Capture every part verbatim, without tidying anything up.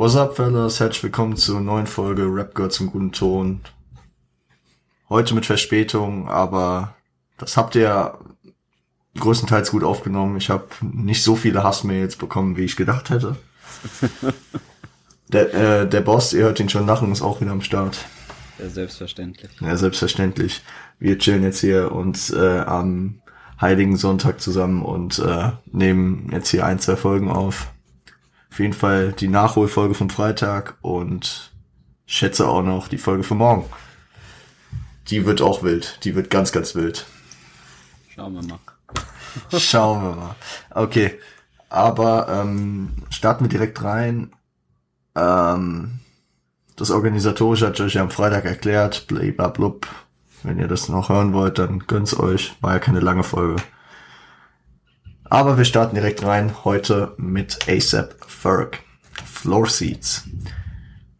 What's up, fellas? Herzlich willkommen zur neuen Folge Rap gehört zum guten Ton. Heute mit Verspätung, aber das habt ihr größtenteils gut aufgenommen. Ich habe nicht so viele Hassmails bekommen, wie ich gedacht hätte. der, äh, der Boss, ihr hört ihn schon lachen, ist auch wieder am Start. Ja, selbstverständlich. Ja, selbstverständlich. Wir chillen jetzt hier und äh, am Heiligen Sonntag zusammen und äh, nehmen jetzt hier ein, zwei Folgen auf. Auf jeden Fall die Nachholfolge vom Freitag und ich schätze auch noch die Folge von morgen. Die wird auch wild. Die wird ganz, ganz wild. Schauen wir mal. Schauen wir mal. Okay, aber ähm, starten wir direkt rein. Ähm, das Organisatorische hat euch ja am Freitag erklärt. Blablablub. Wenn ihr das noch hören wollt, dann gönnt's euch. War ja keine lange Folge. Aber wir starten direkt rein, heute mit A$AP Ferg, Floor Seats.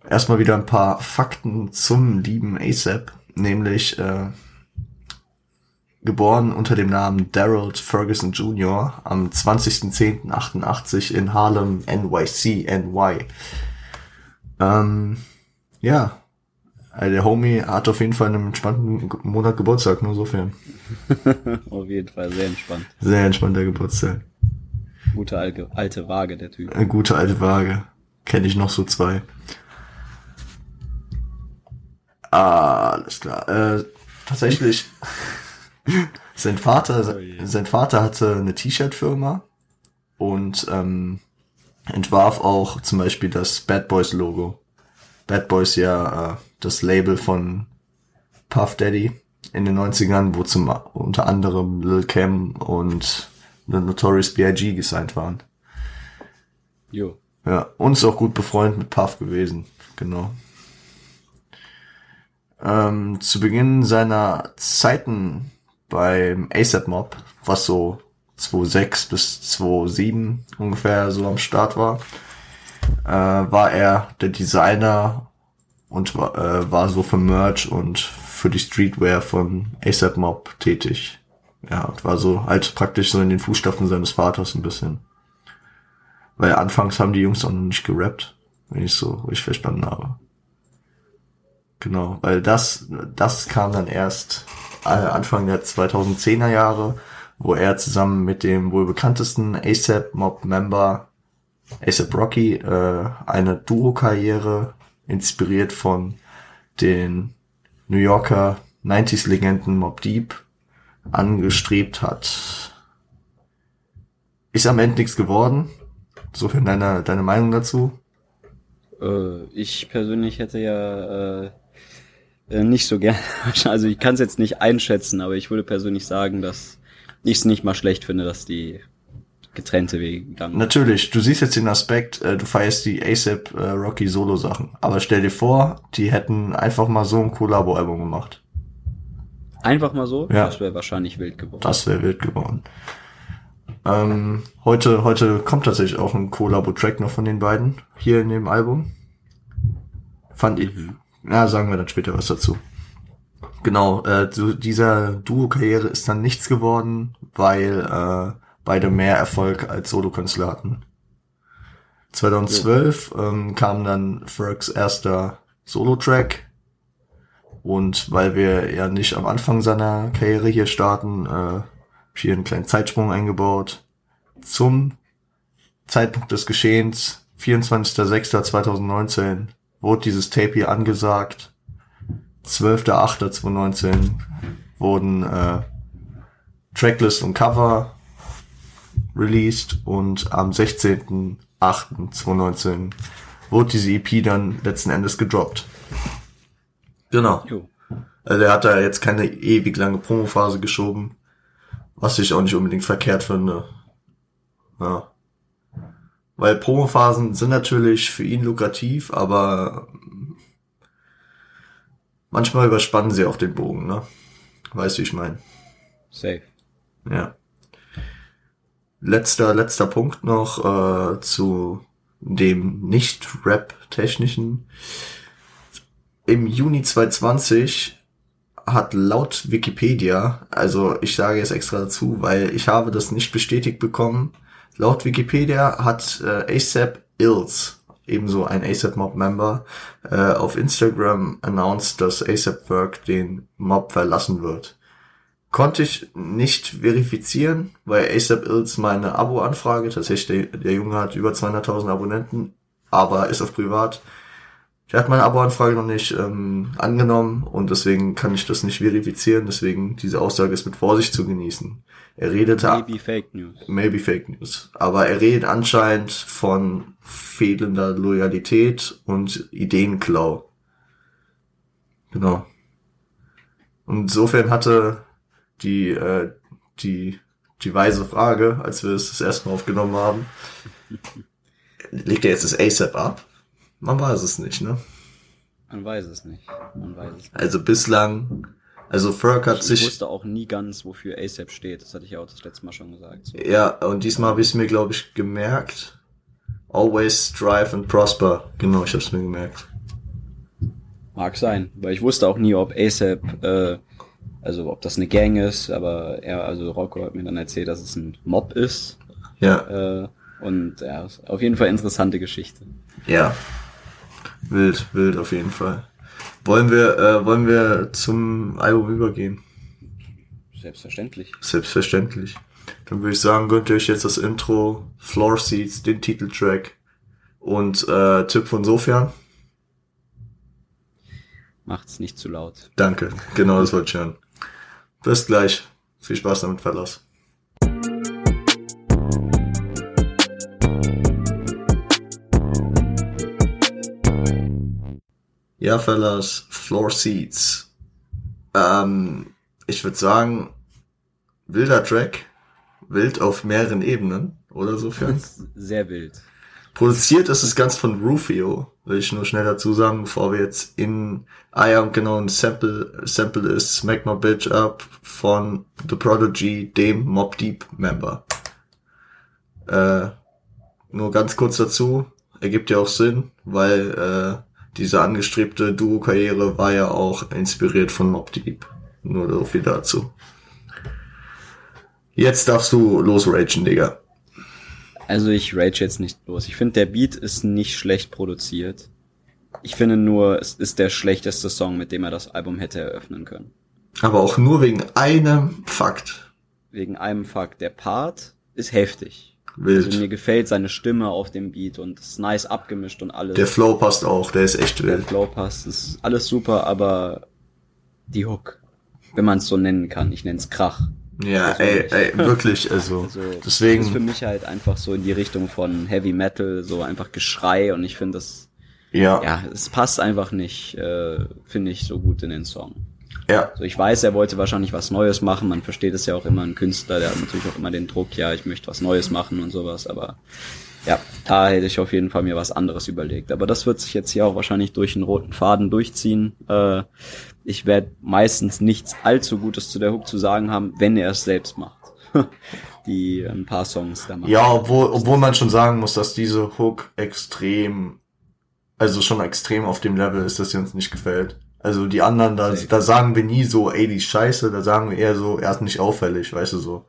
Erstmal wieder ein paar Fakten zum lieben A$AP, nämlich äh, geboren unter dem Namen Daryl Ferguson Junior am zwanzigster zehnter achtundachtzig in Harlem, N Y C, N Y. Ähm, ja, also der Homie hat auf jeden Fall einen entspannten Monat Geburtstag, nur sofern. Auf jeden Fall, sehr entspannt. Sehr entspannter Geburtstag. Gute alte Waage, der Typ. Eine gute alte Waage. Kenne ich noch so zwei. Ah, alles klar. Äh, tatsächlich, sein Vater, oh yeah. sein Vater hatte eine T-Shirt-Firma und ähm, entwarf auch zum Beispiel das Bad Boys-Logo. Bad Boys ja äh, das Label von Puff Daddy in den neunzigern, wo zum unter anderem Lil Kim und The Notorious B I G gesigned waren. Jo. Ja, und ist auch gut befreundet mit Puff gewesen, genau. Ähm, zu Beginn seiner Zeiten beim A$AP Mob, was so zweitausendsechs bis zweitausendsieben ungefähr so am Start war, Äh, war er der Designer und war, äh, war so für Merch und für die Streetwear von A$AP Mob tätig. Ja, und war so halt praktisch so in den Fußstapfen seines Vaters ein bisschen. Weil anfangs haben die Jungs auch noch nicht gerappt, wenn ich so richtig verstanden habe. Genau, weil das das kam dann erst Anfang der zweitausendzehner Jahre, wo er zusammen mit dem wohl bekanntesten A$AP Mob Member A$AP Rocky äh, eine Duo-Karriere, inspiriert von den New Yorker neunziger-Legenden Mobb Deep, angestrebt hat. Ist am Ende nichts geworden. So für deine, deine Meinung dazu? Äh, ich persönlich hätte ja äh, nicht so gerne, also ich kann es jetzt nicht einschätzen, aber ich würde persönlich sagen, dass ich es nicht mal schlecht finde, dass die getrennte Wege gegangen. Natürlich, du siehst jetzt den Aspekt, äh, du feierst die A$AP äh, Rocky Solo-Sachen, aber stell dir vor, die hätten einfach mal so ein Collabo-Album gemacht. Einfach mal so? Ja. Das wäre wahrscheinlich wild geworden. Das wäre wild geworden. Ähm, heute heute kommt tatsächlich auch ein Collabo-Track noch von den beiden, hier in dem Album. Fand ich, na, sagen wir dann später was dazu. Genau, äh, zu dieser Duo-Karriere ist dann nichts geworden, weil, äh, beide mehr Erfolg als Solokünstler hatten. zweitausendzwölf ja. ähm, kam dann Fergs erster Solo-Track und weil wir ja nicht am Anfang seiner Karriere hier starten, äh, habe ich hier einen kleinen Zeitsprung eingebaut. Zum Zeitpunkt des Geschehens, vierundzwanzigster sechster zweitausendneunzehn, wurde dieses Tape hier angesagt. zwölfter achter zweitausendneunzehn wurden äh, Tracklist und Cover released und am sechzehnter achter zweitausendneunzehn wurde diese E P dann letzten Endes gedroppt. Genau. Jo. Also er hat da jetzt keine ewig lange Promophase geschoben, was ich auch nicht unbedingt verkehrt finde. Ja. Weil Promophasen sind natürlich für ihn lukrativ, aber manchmal überspannen sie auch den Bogen, ne? Weißt du, wie ich meine? Safe. Ja. Letzter, letzter Punkt noch äh, zu dem nicht-Rap-Technischen. Im Juni zweitausendzwanzig hat laut Wikipedia, also ich sage jetzt extra dazu, weil ich habe das nicht bestätigt bekommen, laut Wikipedia hat äh, A$AP Ills, ebenso ein A$AP Mob Member, äh, auf Instagram announced, dass A$AP Ferg den Mob verlassen wird. Konnte ich nicht verifizieren, weil A$AP Ills meine Abo-Anfrage, tatsächlich der, der Junge hat über zweihunderttausend Abonnenten, aber ist auf privat. Der hat meine Abo-Anfrage noch nicht ähm, angenommen und deswegen kann ich das nicht verifizieren, deswegen diese Aussage ist mit Vorsicht zu genießen. Er redete... Maybe Fake News. Maybe Fake News. Aber er redet anscheinend von fehlender Loyalität und Ideenklau. Genau. Und insofern hatte... die äh, die die weise Frage, als wir es das erste Mal aufgenommen haben, legt er jetzt das A$AP ab? Man weiß es nicht, ne? Man weiß es nicht. Man weiß es nicht. Also bislang, also Ferg hat ich sich... Ich wusste auch nie ganz, wofür A$AP steht. Das hatte ich ja auch das letzte Mal schon gesagt. So. Ja, und diesmal habe ich es mir, glaube ich, gemerkt. Always strive and prosper. Genau, ich habe es mir gemerkt. Mag sein, weil ich wusste auch nie, ob A$AP... Äh, also ob das eine Gang ist, aber er, also Rocco hat mir dann erzählt, dass es ein Mob ist. Ja. Äh, und ja, auf jeden Fall interessante Geschichte. Ja. Wild, wild auf jeden Fall. Wollen wir, äh, wollen wir zum Album übergehen? Selbstverständlich. Selbstverständlich. Dann würde ich sagen, gönnt ihr euch jetzt das Intro, Floor Seats, den Titeltrack und äh, Tipp von Sofian. Macht's nicht zu laut. Danke, genau das wollte ich hören. Bis gleich. Viel Spaß damit, Verlass. Ja, Fellas, Floor Seats. Ähm, ich würde sagen, wilder Track, wild auf mehreren Ebenen, oder sofern? Sehr wild. Produziert ist es ganz von Rufio, will ich nur schnell dazu sagen, bevor wir jetzt in, ah ja, und genau, ein Sample, Sample ist Smack My Bitch Up von The Prodigy, dem Mobb Deep Member. Äh, nur ganz kurz dazu, ergibt ja auch Sinn, weil, äh, diese angestrebte Duo-Karriere war ja auch inspiriert von Mobb Deep. Nur so viel dazu. Jetzt darfst du losragen, Digga. Also ich rage jetzt nicht los. Ich finde, der Beat ist nicht schlecht produziert. Ich finde nur, es ist der schlechteste Song, mit dem er das Album hätte eröffnen können. Aber auch nur wegen einem Fakt. Wegen einem Fakt. Der Part ist heftig. Wild. Also mir gefällt seine Stimme auf dem Beat und ist nice abgemischt und alles. Der Flow passt auch, der ist echt wild. Der Flow passt, ist alles super, aber die Hook, wenn man es so nennen kann, ich nenne es Krach. Ja, ey, ey, wirklich, also, also deswegen. Das ist für mich halt einfach so in die Richtung von Heavy Metal, so einfach Geschrei und ich finde das, ja, ja, es passt einfach nicht, äh, finde ich, so gut in den Song. Ja. Also ich weiß, er wollte wahrscheinlich was Neues machen, man versteht es ja auch immer, ein Künstler, der hat natürlich auch immer den Druck, ja, ich möchte was Neues machen und sowas, aber ja, da hätte ich auf jeden Fall mir was anderes überlegt. Aber das wird sich jetzt hier auch wahrscheinlich durch einen roten Faden durchziehen, äh, ich werde meistens nichts allzu Gutes zu der Hook zu sagen haben, wenn er es selbst macht. Die ein paar Songs da machen. Ja, obwohl, obwohl man schon sagen muss, dass diese Hook extrem, also schon extrem auf dem Level ist, dass sie uns nicht gefällt. Also die anderen, da, da sagen wir nie so, ey, die Scheiße, da sagen wir eher so, er ist nicht auffällig, weißt du so.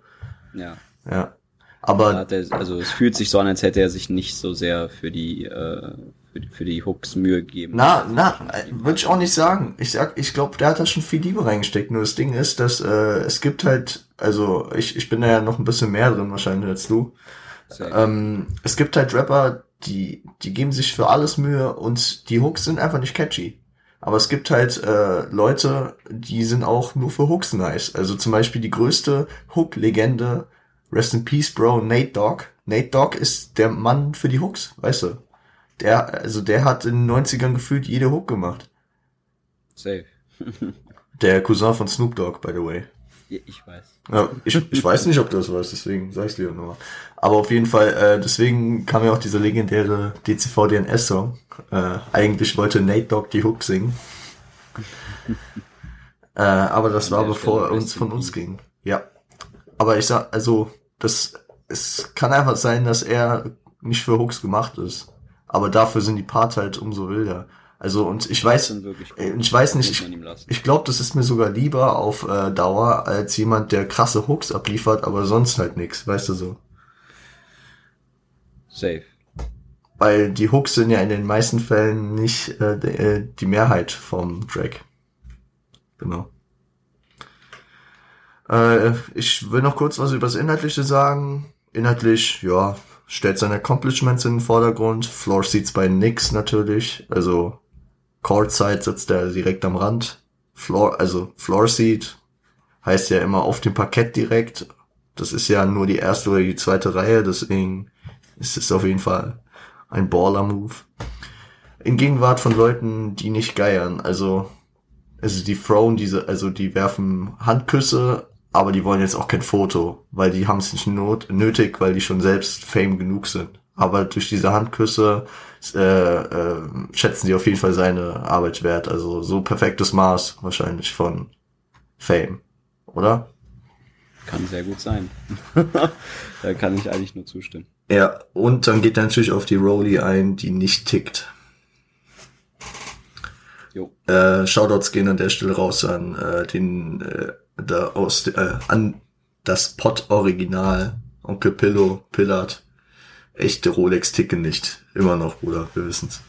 Ja. Ja. Aber... Also es fühlt sich so an, als hätte er sich nicht so sehr für die... Äh, für die Hooks Mühe geben. Na, na, würde ich auch nicht sagen. Ich sag, ich glaube, der hat da schon viel Liebe reingesteckt. Nur das Ding ist, dass äh, es gibt halt, also ich ich bin da ja noch ein bisschen mehr drin wahrscheinlich als du. Ähm, es gibt halt Rapper, die die geben sich für alles Mühe und die Hooks sind einfach nicht catchy. Aber es gibt halt äh, Leute, die sind auch nur für Hooks nice. Also zum Beispiel die größte Hook-Legende, Rest in Peace, Bro, Nate Dogg. Nate Dogg ist der Mann für die Hooks, weißt du. Der, also der hat in den neunzigern gefühlt jede Hook gemacht. Safe. Der Cousin von Snoop Dogg, by the way. Ich weiß. Ja, ich, ich weiß nicht, ob du das weißt, deswegen sag ich's lieber nochmal. Aber auf jeden Fall, äh, deswegen kam ja auch dieser legendäre D C V D N S-Song. Äh, eigentlich wollte Nate Dogg die Hook singen. äh, aber das war bevor er uns von uns ging. Ja. Aber ich sag, also, das, es kann einfach sein, dass er nicht für Hooks gemacht ist. Aber dafür sind die Parts halt umso wilder. Also, und ich weiß, ich weiß nicht, ich, ich glaube, das ist mir sogar lieber auf äh, Dauer als jemand, der krasse Hooks abliefert, aber sonst halt nix, weißt du so. Safe. Weil die Hooks sind ja in den meisten Fällen nicht äh, die Mehrheit vom Track. Genau. Äh, ich will noch kurz was über das Inhaltliche sagen. Inhaltlich, ja, stellt seine Accomplishments in den Vordergrund. Floor Seats bei Nix natürlich. Also Courtside sitzt er direkt am Rand. Floor, also Floor Seat heißt ja immer auf dem Parkett direkt. Das ist ja nur die erste oder die zweite Reihe, deswegen ist es auf jeden Fall ein Baller-Move. In Gegenwart von Leuten, die nicht geiern. Also, also die throwen diese, also die werfen Handküsse, aber die wollen jetzt auch kein Foto, weil die haben es nicht not- nötig, weil die schon selbst Fame genug sind. Aber durch diese Handküsse äh, äh, schätzen sie auf jeden Fall seine Arbeit wert. Also so perfektes Maß wahrscheinlich von Fame, oder? Kann sehr gut sein. Da kann ich eigentlich nur zustimmen. Ja, und dann geht er natürlich auf die Rollie ein, die nicht tickt. Jo. Äh, Shoutouts gehen an der Stelle raus an äh, den äh, da aus äh, an das Pott-Original, Onkel Pillow, Pillard. Echte Rolex ticken nicht. Immer noch, Bruder, wir wissen's.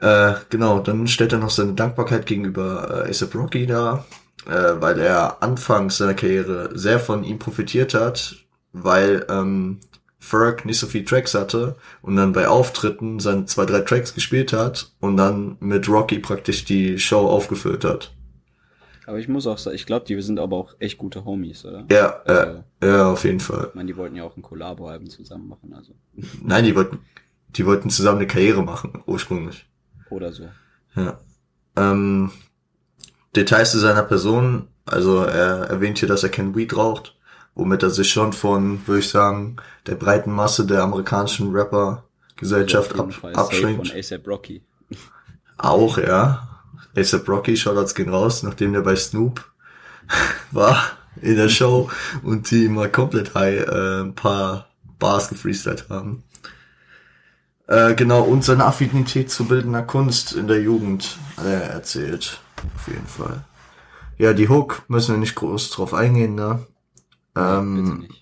Äh, genau, dann stellt er noch seine Dankbarkeit gegenüber äh, A$AP Rocky dar, äh, weil er anfangs seiner Karriere sehr von ihm profitiert hat, weil ähm, Ferg nicht so viel Tracks hatte und dann bei Auftritten seine zwei, drei Tracks gespielt hat und dann mit Rocky praktisch die Show aufgefüllt hat. Aber ich muss auch sagen, ich glaube, die sind aber auch echt gute Homies, oder? Ja, also, äh, ja, auf jeden Fall. Ich meine, die wollten ja auch ein Collabo-Album zusammen machen, also. Nein, die wollten, die wollten zusammen eine Karriere machen, ursprünglich. Oder so. Ja. Ähm, Details zu seiner Person, also er erwähnt hier, dass er kein Weed raucht, womit er sich schon von, würde ich sagen, der breiten Masse der amerikanischen Rapper-Gesellschaft also ab- abschränkt. Von A$AP Rocky. Auch, ja. A$AP Rocky, Shoutouts gehen raus, nachdem der bei Snoop war in der Show und die mal komplett high äh, ein paar Bars gefreestylt haben. Äh, genau, und seine Affinität zu bildender Kunst in der Jugend hat er erzählt. Auf jeden Fall. Ja, die Hook müssen wir nicht groß drauf eingehen, ne? Ähm, ja,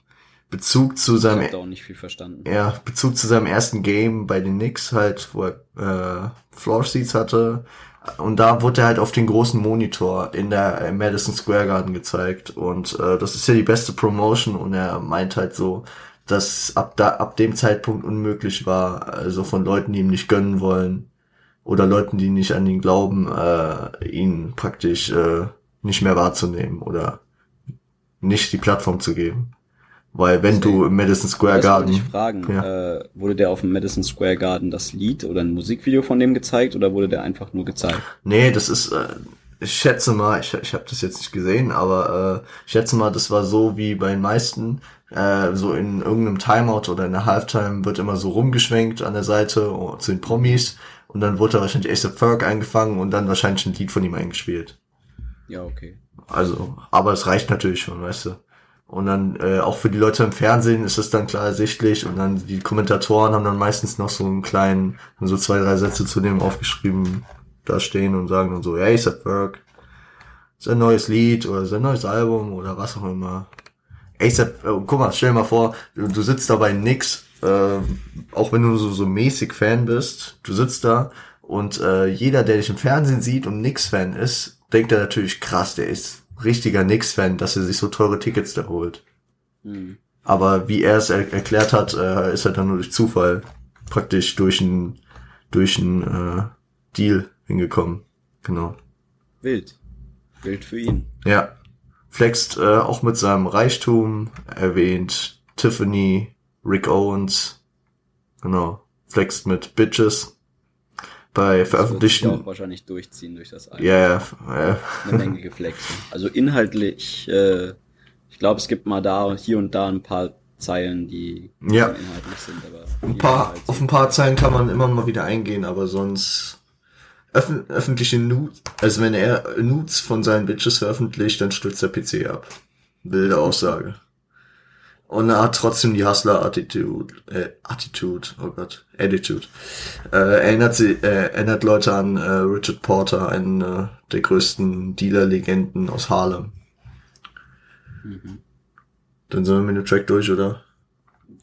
Bezug zu seinem... Ich hab da auch nicht viel verstanden. Ja, Bezug zu seinem ersten Game bei den Knicks halt, wo er äh, Floor Seats hatte. Und da wurde er halt auf den großen Monitor in der im Madison Square Garden gezeigt. Und äh, das ist ja die beste Promotion. Und er meint halt so... das ab da ab dem Zeitpunkt unmöglich war, also von Leuten, die ihm nicht gönnen wollen oder Leuten, die nicht an ihn glauben, äh, ihn praktisch äh, nicht mehr wahrzunehmen oder nicht die Plattform zu geben. Weil wenn okay. du im Madison Square das Garden... Das wollte ich fragen, ja. äh, wurde der auf dem Madison Square Garden das Lied oder ein Musikvideo von dem gezeigt oder wurde der einfach nur gezeigt? Nee, das ist... Äh, ich schätze mal, ich, ich habe das jetzt nicht gesehen, aber äh, ich schätze mal, das war so wie bei den meisten... Äh, so in irgendeinem Timeout oder in der Halftime wird immer so rumgeschwenkt an der Seite zu den Promis und dann wurde da wahrscheinlich A$AP Ferg eingefangen und dann wahrscheinlich ein Lied von ihm eingespielt. Ja, okay. Also, aber es reicht natürlich schon, weißt du. Und dann äh, auch für die Leute im Fernsehen ist es dann klar ersichtlich und dann die Kommentatoren haben dann meistens noch so einen kleinen, haben so zwei, drei Sätze zu dem aufgeschrieben, da stehen und sagen dann so, hey, A$AP Ferg, sein neues Lied oder sein neues Album oder was auch immer. A$AP, äh, guck mal, stell dir mal vor, du, du sitzt da bei nix, äh, auch wenn du so, so mäßig Fan bist, du sitzt da und äh, jeder, der dich im Fernsehen sieht und Nix-Fan ist, denkt er natürlich, krass, der ist richtiger Nix-Fan, dass er sich so teure Tickets da holt. Mhm. Aber wie er es er- erklärt hat, äh, ist er dann nur durch Zufall praktisch durch einen durch einen, äh, Deal hingekommen. Genau. Wild. Wild für ihn. Ja. Flext äh, auch mit seinem Reichtum, erwähnt Tiffany, Rick Owens, genau, flext mit Bitches. Bei veröffentlichten... Das wird sich auch wahrscheinlich durchziehen durch das Album. Ja, ja. Eine Menge geflext. Also inhaltlich, äh, ich glaube, es gibt mal da hier und da ein paar Zeilen, die ja. inhaltlich sind. Aber ein paar, auf ein paar Zeilen kann man immer mal wieder eingehen, aber sonst... Öffn- öffentliche Nudes, also wenn er Nudes von seinen Bitches veröffentlicht, dann stürzt der P C ab. Wilde Aussage. Und er hat trotzdem die Hustler-Attitude, äh, Attitude, oh Gott, Attitude. Äh, erinnert sie, äh, erinnert Leute an äh, Richard Porter, einen äh, der größten Dealer-Legenden aus Harlem. Mhm. Dann sind wir mit dem Track durch, oder?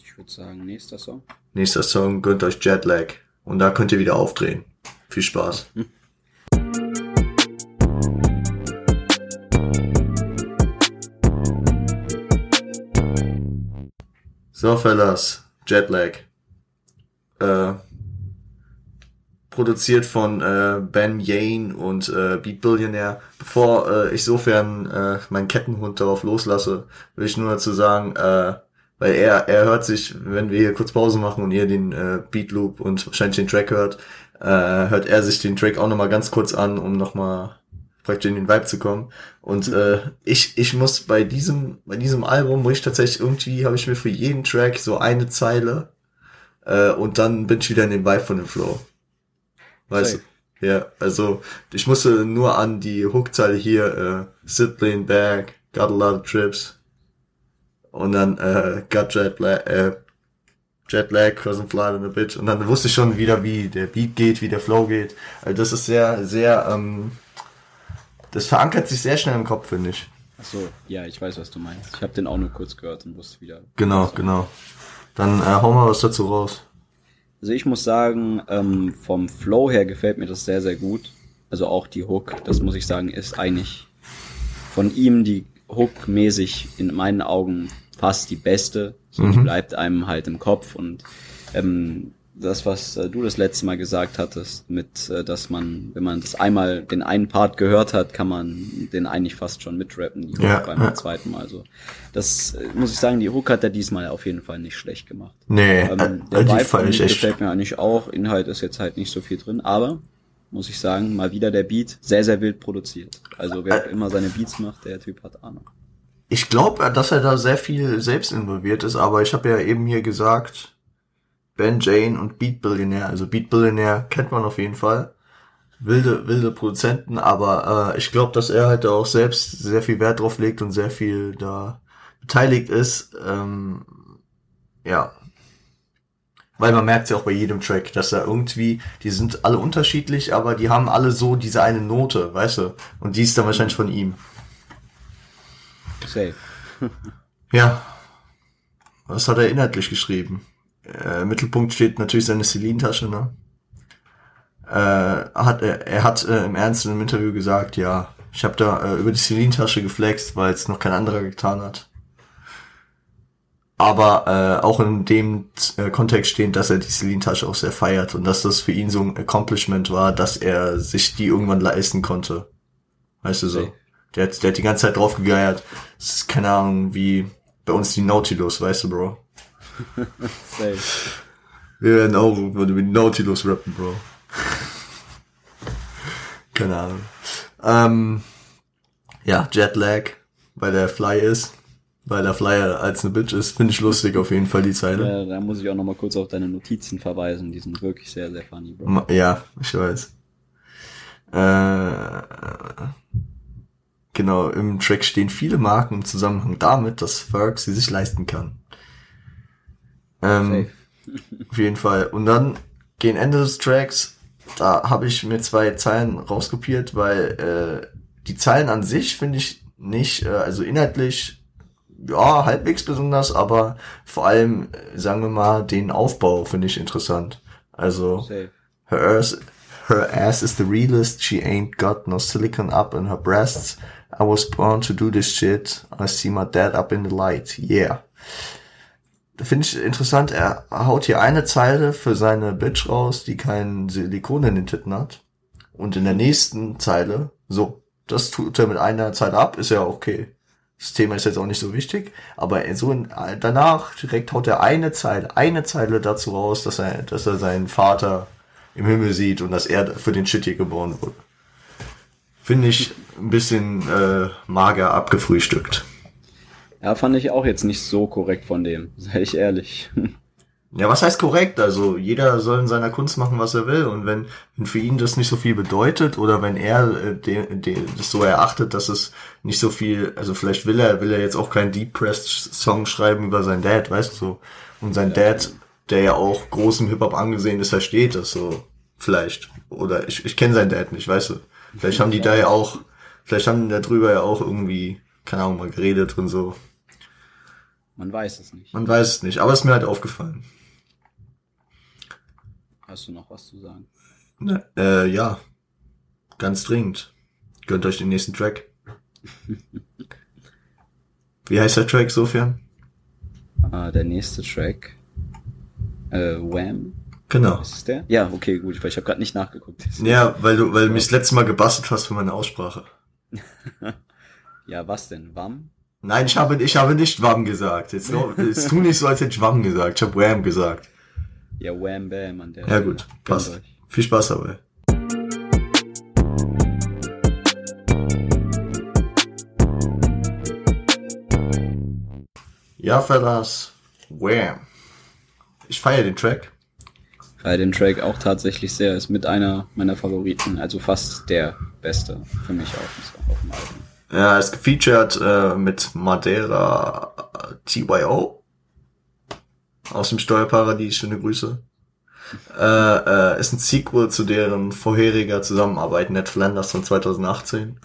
Ich würde sagen, nächster Song. Nächster Song, gönnt euch Jetlag. Und da könnt ihr wieder aufdrehen. Viel Spaß. Hm. So, Fellas, Jetlag. Äh, produziert von äh, Ben Yane und äh, Beat Billionaire. Bevor äh, ich sofern äh, meinen Kettenhund darauf loslasse, will ich nur dazu sagen, äh, weil er er hört sich, wenn wir hier kurz Pause machen und ihr den äh, Beat Loop und wahrscheinlich den Track hört, äh, hört er sich den Track auch nochmal ganz kurz an, um nochmal praktisch in den Vibe zu kommen. Und mhm. äh, ich ich muss bei diesem bei diesem Album, wo ich tatsächlich irgendwie, habe ich mir für jeden Track so eine Zeile äh, und dann bin ich wieder in den Vibe von dem Flow. Weißt Sei. du? Ja, also ich musste nur an die Hookzeile hier äh, sit lean back, got a lot of trips und dann äh, got jetlag, äh, jetlag, cousin fly in a bitch und dann wusste ich schon wieder, wie der Beat geht, wie der Flow geht. Also das ist sehr, sehr ähm, das verankert sich sehr schnell im Kopf, finde ich. Ach so, ja, ich weiß, was du meinst. Ich habe den auch nur kurz gehört und wusste wieder. Genau, genau. Dann äh, hau mal was dazu raus. Also ich muss sagen, ähm, vom Flow her gefällt mir das sehr, sehr gut. Also auch die Hook, das muss ich sagen, ist eigentlich von ihm die Hook-mäßig in meinen Augen fast die beste. So, mhm. Die bleibt einem halt im Kopf. Und ähm, das, was äh, du das letzte Mal gesagt hattest, mit, äh, dass man, wenn man das einmal, den einen Part gehört hat, kann man den eigentlich fast schon mitrappen, die Hook ja, beim ja. zweiten Mal. Also, das äh, muss ich sagen, die Hook hat er diesmal auf jeden Fall nicht schlecht gemacht. Nee, ähm, der Vibe gefällt mir eigentlich auch. Inhalt ist jetzt halt nicht so viel drin, aber muss ich sagen, mal wieder der Beat, sehr, sehr wild produziert. Also wer auch immer seine Beats macht, der Typ hat Ahnung. Ich glaube, dass er da sehr viel selbst involviert ist, aber ich habe ja eben hier gesagt, Ben Yane und Beat Billionaire. Also Beat Billionaire kennt man auf jeden Fall. Wilde, wilde Produzenten, aber äh, ich glaube, dass er halt auch selbst sehr viel Wert drauf legt und sehr viel da beteiligt ist. Ähm, ja. Weil man merkt ja auch bei jedem Track, dass da irgendwie, die sind alle unterschiedlich, aber die haben alle so diese eine Note, weißt du? Und die ist dann wahrscheinlich von ihm. Safe. Ja. Was hat er inhaltlich geschrieben? Äh, im Mittelpunkt steht natürlich seine Celine-Tasche, ne? Äh, hat, er, er hat äh, im Ernst in einem Interview gesagt, ja, ich habe da äh, über die Celine-Tasche geflext, weil es noch kein anderer getan hat. Aber äh, auch in dem äh, Kontext stehen, dass er die Celine-Tasche auch sehr feiert und dass das für ihn so ein Accomplishment war, dass er sich die irgendwann leisten konnte. Weißt du so? Okay. Der hat, der hat die ganze Zeit drauf gegeiert. Das ist, keine Ahnung, wie bei uns die Nautilus, weißt du, Bro? Safe. Wir werden auch mit Nautilus rappen, Bro. Keine Ahnung. Ähm, ja, Jetlag, weil der Fly ist. Weil der Flyer als eine Bitch ist, finde ich lustig auf jeden Fall, die Zeile. Ja, da muss ich auch nochmal kurz auf deine Notizen verweisen, die sind wirklich sehr, sehr funny, Bro. Ja, ich weiß. Äh, genau, im Track stehen viele Marken im Zusammenhang damit, dass Ferg sie sich leisten kann. Ähm, auf jeden Fall. Und dann gegen Ende des Tracks, da habe ich mir zwei Zeilen rauskopiert, weil äh, die Zeilen an sich finde ich nicht, äh, also inhaltlich ja, halbwegs besonders, aber vor allem, sagen wir mal, den Aufbau finde ich interessant. Also, her ass, her ass is the realest, she ain't got no silicon up in her breasts. I was born to do this shit, I see my dad up in the light, yeah. Da finde ich interessant, er haut hier eine Zeile für seine Bitch raus, die kein Silikon in den Titten hat. Und in der nächsten Zeile, so, das tut er mit einer Zeile ab, ist ja okay. Das Thema ist jetzt auch nicht so wichtig, aber so in, danach direkt haut er eine Zeile, eine Zeile dazu raus, dass er, dass er seinen Vater im Himmel sieht und dass er für den Shit hier geboren wurde. Finde ich ein bisschen äh, mager abgefrühstückt. Ja, fand ich auch jetzt nicht so korrekt von dem, sei ich ehrlich. Ja, was heißt korrekt? Also jeder soll in seiner Kunst machen, was er will und wenn, wenn für ihn das nicht so viel bedeutet oder wenn er äh, de, de, das so erachtet, dass es nicht so viel, also vielleicht will er will er jetzt auch keinen Depressed-Song schreiben über seinen Dad, weißt du, so. Und sein ja. Dad, der ja auch großem Hip-Hop angesehen ist, versteht das so, vielleicht. Oder ich ich kenne seinen Dad nicht, weißt du. Vielleicht haben die da ja auch, vielleicht haben die darüber ja auch irgendwie, keine Ahnung, mal geredet und so. Man weiß es nicht. Man weiß es nicht, aber es ist mir halt aufgefallen. Hast du noch was zu sagen? Na, äh, ja. Ganz dringend. Gönnt euch den nächsten Track. Wie heißt der Track, Sofian? Ah, der nächste Track. Äh, Wham? Genau. Ist es der? Ja, okay, gut, weil ich habe gerade nicht nachgeguckt. Ja, weil du weil du mich das letzte Mal gebastelt hast für meine Aussprache. Ja, was denn? Wham? Nein, ich habe, ich habe nicht Wham gesagt. Jetzt, jetzt tu nicht so, als hätte ich Wham gesagt. Ich habe Wham gesagt. Ja, Wham Bam an der Stelle. Ja gut, passt. Euch. Viel Spaß dabei. Ja, Fellas. Wham. Ich feiere den Track. Feier den Track auch tatsächlich sehr. Ist mit einer meiner Favoriten. Also fast der beste für mich auch auf dem Album. Ja, ist gefeatured äh, mit Madeira T Y O aus dem Steuerparadies. Schöne Grüße. Äh, äh, ist ein Sequel zu deren vorheriger Zusammenarbeit Ned Flanders von zweitausendachtzehn.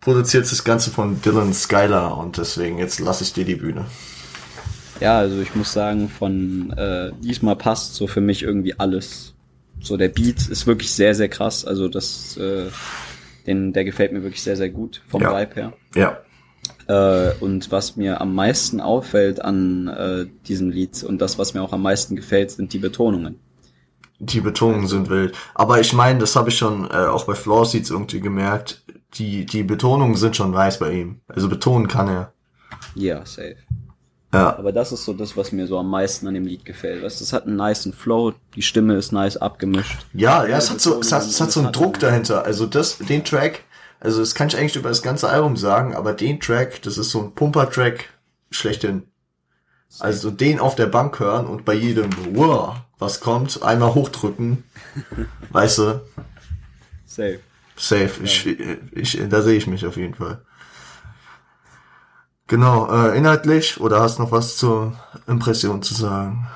Produziert das Ganze von Dylan Skylar und deswegen jetzt lasse ich dir die Bühne. Ja, also ich muss sagen, von äh, diesmal passt so für mich irgendwie alles. So der Beat ist wirklich sehr, sehr krass. Also das, äh, den, der gefällt mir wirklich sehr, sehr gut vom ja. Vibe her. Ja. Äh, und was mir am meisten auffällt an äh, diesem Lied und das, was mir auch am meisten gefällt, sind die Betonungen. Die Betonungen also, sind wild. Aber ich meine, das habe ich schon äh, auch bei Floor Seats irgendwie gemerkt. Die die Betonungen sind schon nice bei ihm. Also betonen kann er. Ja, safe. Ja. Aber das ist so das, was mir so am meisten an dem Lied gefällt. Weißt, es hat einen niceen Flow, die Stimme ist nice abgemischt. Ja, ja, es hat so, es hat, es hat so einen Druck dahinter. Also das, den Track, also das kann ich eigentlich über das ganze Album sagen, aber den Track, das ist so ein Pumper-Track schlechthin. Also den auf der Bank hören und bei jedem, wow, was kommt, einmal hochdrücken. Weißt du? Safe. Safe. Ja. Ich, ich, da sehe ich mich auf jeden Fall. Genau, äh, inhaltlich, oder hast du noch was zur Impression zu sagen?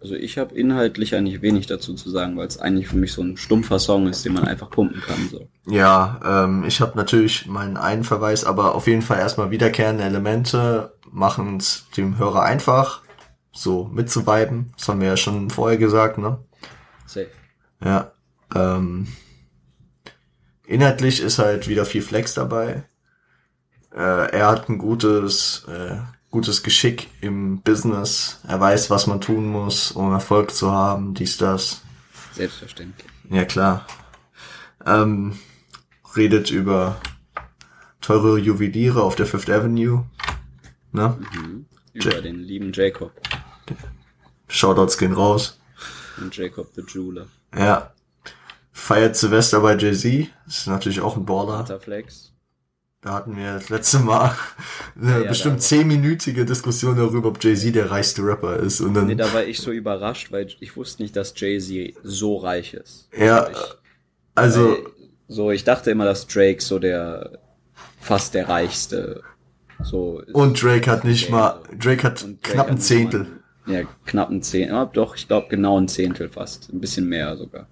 Also ich habe inhaltlich eigentlich wenig dazu zu sagen, weil es eigentlich für mich so ein stumpfer Song ist, den man einfach pumpen kann. So. Ja, ähm, ich habe natürlich meinen einen Verweis, aber auf jeden Fall erstmal wiederkehrende Elemente machen es dem Hörer einfach, so mitzuviben. Das haben wir ja schon vorher gesagt, ne? Safe. Ja, ähm, inhaltlich ist halt wieder viel Flex dabei. Er hat ein gutes äh, gutes Geschick im Business. Er weiß, was man tun muss, um Erfolg zu haben, dies, das. Selbstverständlich. Ja, klar. Ähm, redet über teure Juweliere auf der Fifth Avenue. Ne? Mhm. Über ja- den lieben Jacob. Shoutouts gehen raus. Und Jacob the Jeweler. Ja. Feiert Silvester bei Jay-Z. Ist natürlich auch ein Baller. Butterflex. Da hatten wir das letzte Mal eine ja, bestimmt zehnminütige Diskussion darüber, ob Jay-Z der reichste Rapper ist. Und dann nee, da war ich so überrascht, weil ich wusste nicht, dass Jay-Z so reich ist. Ja, ich, also... Weil, so, ich dachte immer, dass Drake so der... fast der reichste... so Und Drake hat nicht mal... Drake hat Drake knapp hat ein Zehntel. Mal, ja, knapp ein Zehntel. Ja, doch, ich glaube genau ein Zehntel fast. Ein bisschen mehr sogar.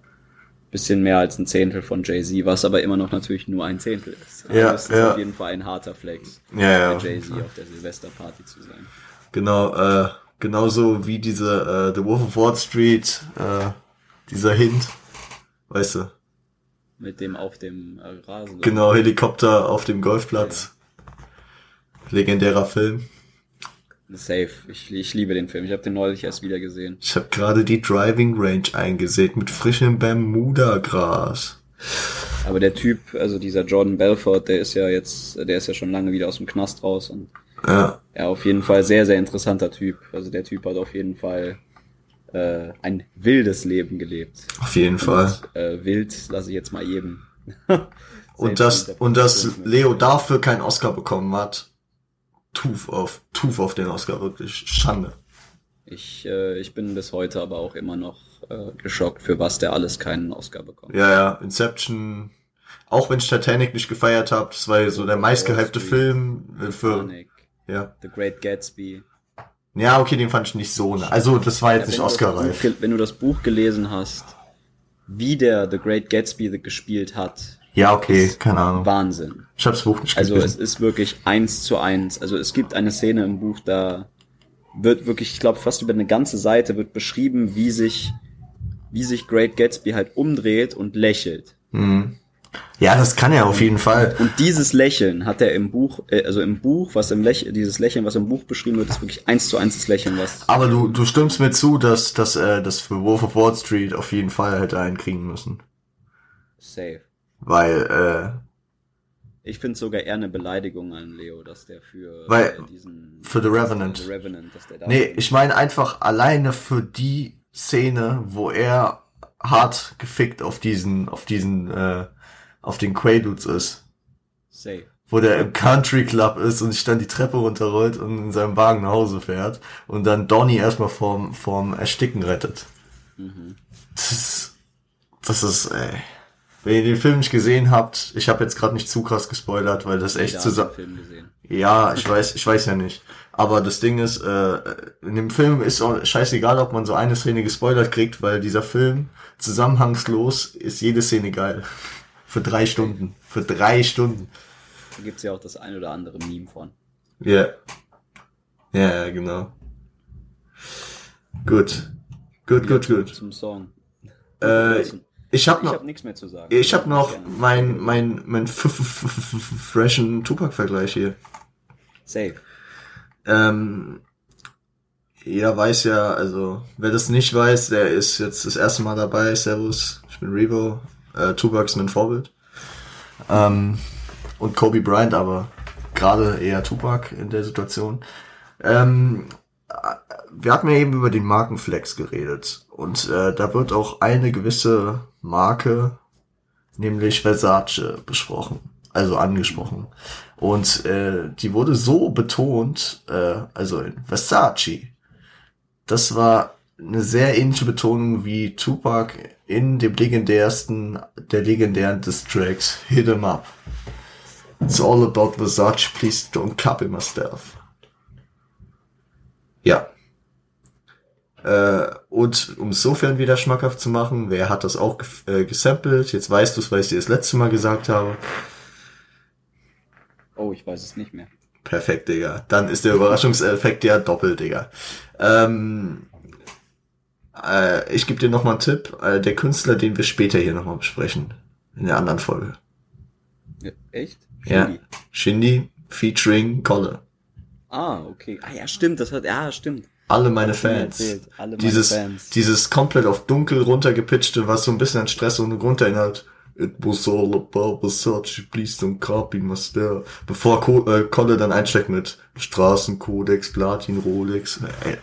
Bisschen mehr als ein Zehntel von Jay-Z, was aber immer noch natürlich nur ein Zehntel ist. Also ja, das ist ja. auf jeden Fall ein harter Flex, ja, ja, bei Jay-Z auf der Silvesterparty zu sein. Genau, äh, genauso wie diese äh, The Wolf of Wall Street, äh, dieser Hint, weißt du? Mit dem auf dem äh, Rasen. Genau, Helikopter auf dem Golfplatz. Ja. Legendärer Film. Safe. Ich, ich liebe den Film. Ich habe den neulich erst wieder gesehen. Ich habe gerade die Driving Range eingesät mit frischem Bermuda-Gras. Aber der Typ, also dieser Jordan Belfort, der ist ja jetzt, der ist ja schon lange wieder aus dem Knast raus. Und ja. Ja, auf jeden Fall sehr, sehr interessanter Typ. Also der Typ hat auf jeden Fall äh, ein wildes Leben gelebt. Auf jeden und, Fall. Äh, wild lasse ich jetzt mal jedem. und das, und dass Leo dafür keinen Oscar bekommen hat. Tuf auf, tuf auf den Oscar, wirklich Schande. Ich äh, ich bin bis heute aber auch immer noch äh, geschockt, für was der alles keinen Oscar bekommt. Ja, ja, Inception, auch wenn ich Titanic nicht gefeiert habe, das war ja so der meistgehypte Film. Äh, für Titanic, ja. The Great Gatsby. Ja, okay, den fand ich nicht so, ne? Also das war jetzt ja, nicht Oscar-reif. Buch, wenn du das Buch gelesen hast, wie der The Great Gatsby gespielt hat, ja, okay, keine Ahnung. Wahnsinn. Ich hab's Buch nicht gelesen. Also es ist wirklich eins zu eins. Also es gibt eine Szene im Buch, da wird wirklich, ich glaube, fast über eine ganze Seite wird beschrieben, wie sich wie sich Great Gatsby halt umdreht und lächelt. Mhm. Ja, das kann er auf jeden Fall. Und dieses Lächeln hat er im Buch, also im Buch, was im Lächeln, dieses Lächeln, was im Buch beschrieben wird, ist wirklich eins zu eins das Lächeln, was. Aber du, du stimmst mir zu, dass, dass, äh, das für Wolf of Wall Street auf jeden Fall hätte einen kriegen müssen. Safe. Weil, äh, ich finde es sogar eher eine Beleidigung an Leo, dass der für Weil, diesen... Für The Revenant. The Revenant dass der da nee, ich meine einfach alleine für die Szene, wo er hart gefickt auf diesen, auf diesen, äh, auf den Quaaludes ist. Safe. Wo der im Country Club ist und sich dann die Treppe runterrollt und in seinem Wagen nach Hause fährt und dann Donnie erstmal vorm, vorm Ersticken rettet. Mhm. Das, das ist, ey... Wenn ihr den Film nicht gesehen habt, ich habe jetzt gerade nicht zu krass gespoilert, weil das echt zusammen... Ja, ich weiß, ich weiß ja nicht. Aber das Ding ist, äh, in dem Film ist auch scheißegal, ob man so eine Szene gespoilert kriegt, weil dieser Film, zusammenhangslos, ist jede Szene geil. Für drei Stunden. Für drei Stunden. Da gibt's ja auch das ein oder andere Meme von. Ja. Yeah. Ja, yeah, genau. Gut. Gut, gut, gut. Zum Song. Äh... Ich habe noch, ich hab nichts mehr zu sagen. Ich habe noch mein mein mein freshen Tupac-Vergleich hier. Safe. Ähm, jeder weiß ja, also wer das nicht weiß, der ist jetzt das erste Mal dabei. Servus, ich bin Revo. Äh, Tupac ist mein Vorbild. Ähm, und Kobe Bryant, aber gerade eher Tupac in der Situation. Ähm, wir hatten ja eben über den Markenflex geredet. Und äh, da wird auch eine gewisse Marke, nämlich Versace, besprochen, also angesprochen. Und äh, die wurde so betont, äh, also in Versace, das war eine sehr ähnliche Betonung wie Tupac in dem legendärsten, der legendären des Tracks, Hit 'Em Up. It's all about Versace, please don't copy myself. Ja. Äh, und um es sofern wieder schmackhaft zu machen, wer hat das auch ge- äh, gesampelt? Jetzt weißt du es, weil ich dir das letzte Mal gesagt habe. Oh, ich weiß es nicht mehr. Perfekt, Digga. Dann ist der Überraschungseffekt ja doppelt, Digga. Ähm, äh, ich gebe dir nochmal einen Tipp. Äh, der Künstler, den wir später hier nochmal besprechen. In der anderen Folge. Ja, echt? Shindy. Ja. Shindy featuring Kolle. Ah, okay. Ah ja, stimmt. Das hat, ja, stimmt. Alle meine Fans. Erzählt, alle meine dieses, Fans. Dieses komplett auf dunkel runtergepitchte, was so ein bisschen an Stress und Grund erinnert. It was all about Versace, please don't copy my style. Bevor Co- äh, Kolle dann einsteckt mit Straßenkodex, Platin, Rolex. Äh,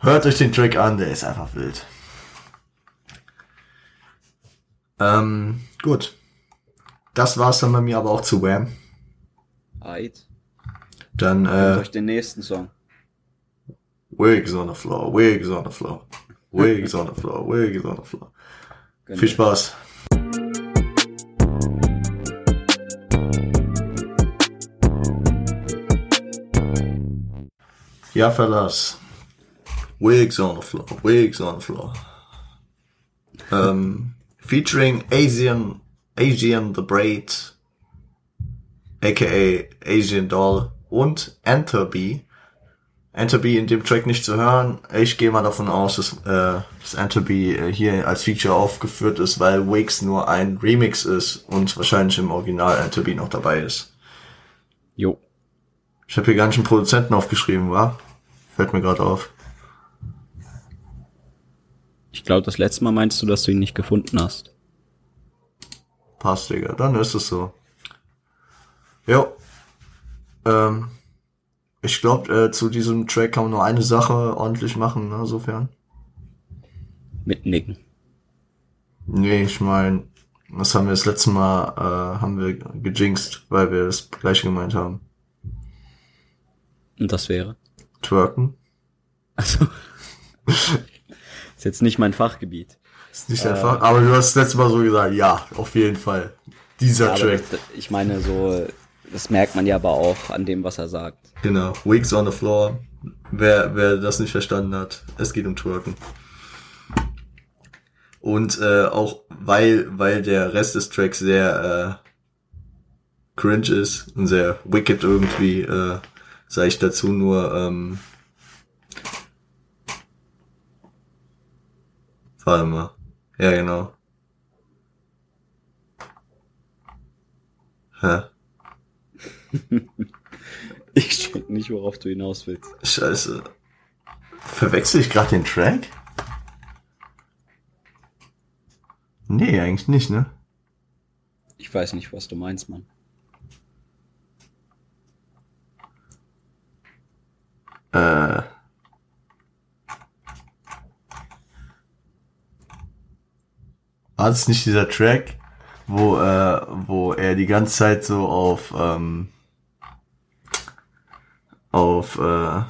Hört euch den Track an, der ist einfach wild. Ähm, gut. Das war's dann bei mir aber auch zu Wham. Alright. Dann, äh... euch den nächsten Song. Wigs on the floor, wigs on the floor, wigs on the floor, wigs on the floor. Genau. Viel Spaß. Ja, Fellas. Wigs on the floor, wigs on the floor. Um, featuring Asian, Asian the Braid, aka Asian Doll und Enter B. Enter B in dem Track nicht zu hören. Ich gehe mal davon aus, dass, äh, dass Enter B äh, hier als Feature aufgeführt ist, weil Wigs nur ein Remix ist und wahrscheinlich im Original Enter B noch dabei ist. Jo. Ich habe hier gar nicht einen Produzenten aufgeschrieben, wa? Fällt mir gerade auf. Ich glaube, das letzte Mal meinst du, dass du ihn nicht gefunden hast. Passt, Digga. Dann ist es so. Jo. Ähm... Ich glaube, äh, zu diesem Track kann man nur eine Sache ordentlich machen, ne, sofern. Mitnicken. Nee, ich meine, das haben wir das letzte Mal, äh, haben wir gejinxt, weil wir das gleiche gemeint haben. Und das wäre? Twerken. Also ist jetzt nicht mein Fachgebiet. Ist nicht dein äh, Fach, aber du hast das letzte Mal so gesagt, ja, auf jeden Fall. Dieser ja, Track. Das, ich meine, so... Das merkt man ja aber auch an dem, was er sagt. Genau, Wigs on the Floor. Wer wer das nicht verstanden hat, es geht um Twerken. Und äh, auch weil weil der Rest des Tracks sehr äh, cringe ist und sehr wicked irgendwie, äh, sage ich dazu nur ähm, Warte mal. Ja, genau. Hä? Ich check nicht, worauf du hinaus willst. Scheiße. Verwechsel ich gerade den Track? Nee, eigentlich nicht, ne? Ich weiß nicht, was du meinst, Mann. Äh. War das nicht dieser Track, wo, äh, wo er die ganze Zeit so auf, ähm, auf, äh, Er,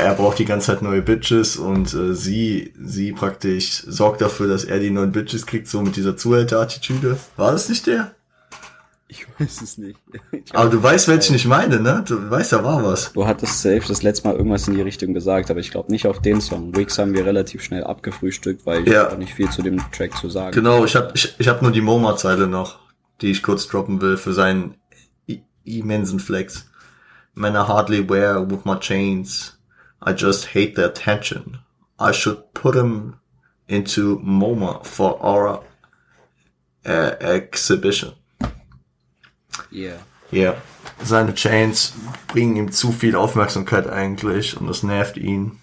er braucht die ganze Zeit neue Bitches und äh, sie, sie praktisch sorgt dafür, dass er die neuen Bitches kriegt, so mit dieser Zuhälter-Attitüde. War das nicht der? Ich weiß es nicht. Aber du weißt, welchen Zeit. Ich meine, ne? Du weißt, da war was. Du hattest safe das letzte Mal irgendwas in die Richtung gesagt, aber ich glaube nicht auf den Song. Weeks haben wir relativ schnell abgefrühstückt, weil ich ja. auch nicht viel zu dem Track zu sagen. Genau, ich habe ich, ich hab nur die MoMA-Zeile noch, die ich kurz droppen will für seinen i- immensen Flex. Man, I hardly wear with my chains. I just hate their tension. I should put him into MoMA for our uh, exhibition. Yeah. Yeah. Seine Chains bringen ihm zu viel Aufmerksamkeit eigentlich und das nervt ihn.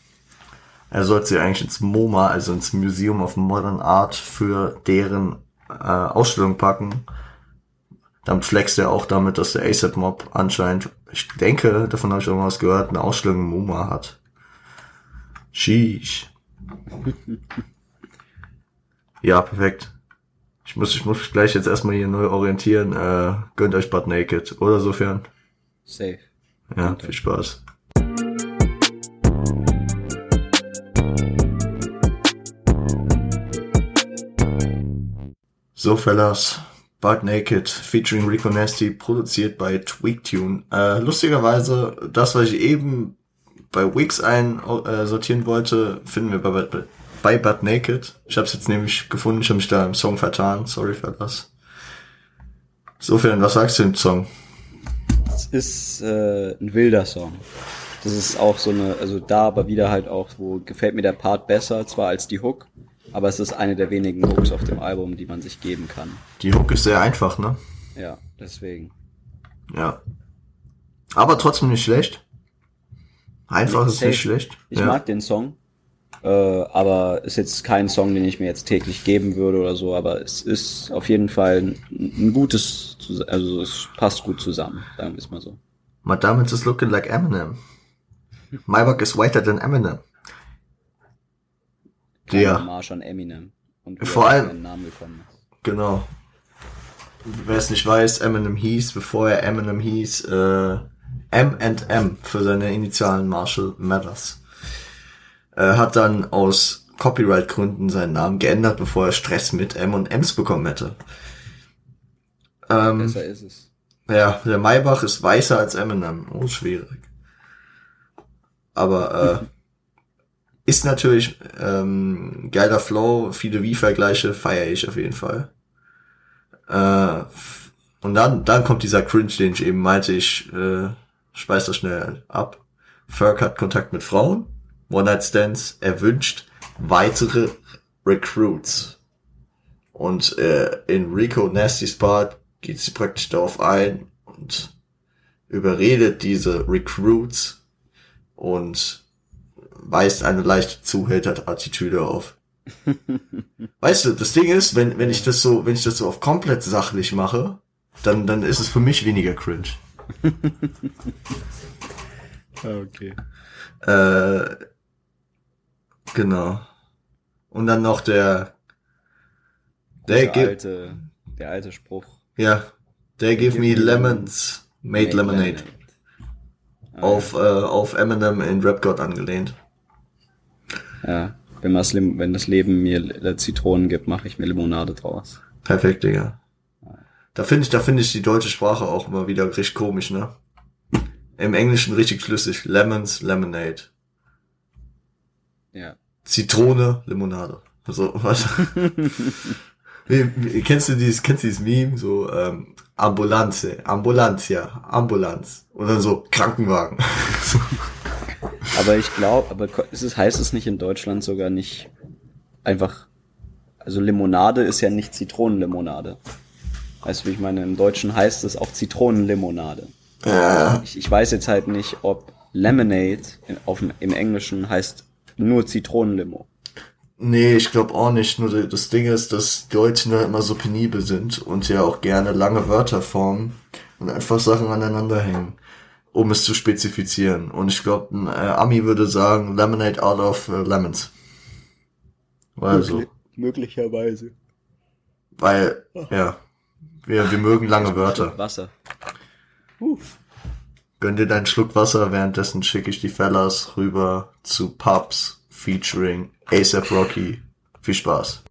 Er sollte sie eigentlich ins MoMA, also ins Museum of Modern Art, für deren äh, Ausstellung packen. Dann flext er auch damit, dass der A$AP Mob anscheinend, ich denke, davon habe ich irgendwas gehört, eine Ausstellung im MoMA hat. Sheesh. Ja, perfekt. Ich muss, ich muss gleich jetzt erstmal hier neu orientieren. Äh, gönnt euch Butt Naked, oder sofern? Safe. Ja, viel Spaß. So, Fellas. Butt Naked, featuring Rico Nasty, produziert bei Tweaktune. Äh, lustigerweise, das, was ich eben bei Wix ein äh, sortieren wollte, finden wir bei, bei, bei Butt Naked. Ich habe es jetzt nämlich gefunden, ich habe mich da im Song vertan. Sorry für das. Insofern, was sagst du im Song? Es ist äh, ein wilder Song. Das ist auch so eine, also da aber wieder halt auch, wo gefällt mir der Part besser, zwar als die Hook. Aber es ist eine der wenigen Hooks auf dem Album, die man sich geben kann. Die Hook ist sehr einfach, ne? Ja, deswegen. Ja. Aber trotzdem nicht schlecht. Einfach ist nicht schlecht. Ich ja. mag den Song. Äh, aber ist jetzt kein Song, den ich mir jetzt täglich geben würde oder so. Aber es ist auf jeden Fall ein, ein gutes, also es passt gut zusammen. Sagen wir es mal so. Madame is looking like Eminem. My back is whiter than Eminem. Ja. Marsch an Eminem. Und vor allem, Namen genau. Wer es nicht weiß, Eminem hieß, bevor er Eminem hieß, äh, M and M für seine Initialen Marshall Mathers. Er hat dann aus Copyright-Gründen seinen Namen geändert, bevor er Stress mit M&Ms bekommen hätte. Ähm, Besser ist es. Ja, der Maybach ist weißer als Eminem. Oh, schwierig. Aber, äh, ist natürlich ähm, geiler Flow, viele Wie-Vergleiche feiere ich auf jeden Fall. Äh, und dann dann kommt dieser Cringe, den ich eben meinte, ich äh, speise das schnell ab. Ferg hat Kontakt mit Frauen, One-Night-Stands, er wünscht weitere Recruits. Und äh, in Rico Nasty's Part geht sie praktisch darauf ein und überredet diese Recruits und weist eine leichte Zuhälter-Attitüde auf. Weißt du, das Ding ist, wenn wenn ich das so, wenn ich das so auf komplett sachlich mache, dann dann ist es für mich weniger cringe. Okay. Äh, genau. Und dann noch der They der give, alte der alte Spruch. Ja. Yeah, they, they give me lemons, made, made lemonade. lemonade. Auf äh, auf Eminem in Rap God angelehnt. Ja, wenn das, wenn das Leben mir Zitronen gibt, mache ich mir Limonade draus. Perfekt, Digga. Da finde ich, da finde ich die deutsche Sprache auch immer wieder richtig komisch, ne? Im Englischen richtig schlüssig. Lemons, Lemonade. Ja. Zitrone, Limonade. So, was? Kennst du dieses, kennst du dieses Meme? So, ähm, Ambulanze, Ambulanzia, Ambulanz. Und dann so, Krankenwagen. So. Aber ich glaube, aber ist es, heißt es nicht in Deutschland sogar nicht einfach, also Limonade ist ja nicht Zitronenlimonade. Weißt du, wie ich meine? Im Deutschen heißt es auch Zitronenlimonade. Ja. Ich, ich weiß jetzt halt nicht, ob Lemonade in, auf, im Englischen heißt nur Zitronenlimo. Nee, ich glaube auch nicht. Nur das Ding ist, dass die Leute da immer so penibel sind und ja auch gerne lange Wörter formen und einfach Sachen aneinander hängen, um es zu spezifizieren. Und ich glaube, ein äh, Ami würde sagen, Lemonade out of äh, lemons. Also. Möglich- möglicherweise. Weil, Ach. ja, wir, wir mögen lange Wörter. Wasser. Uff. Gönn dir deinen Schluck Wasser, währenddessen schicke ich die Fellas rüber zu Pubs featuring A$AP Rocky. Viel Spaß.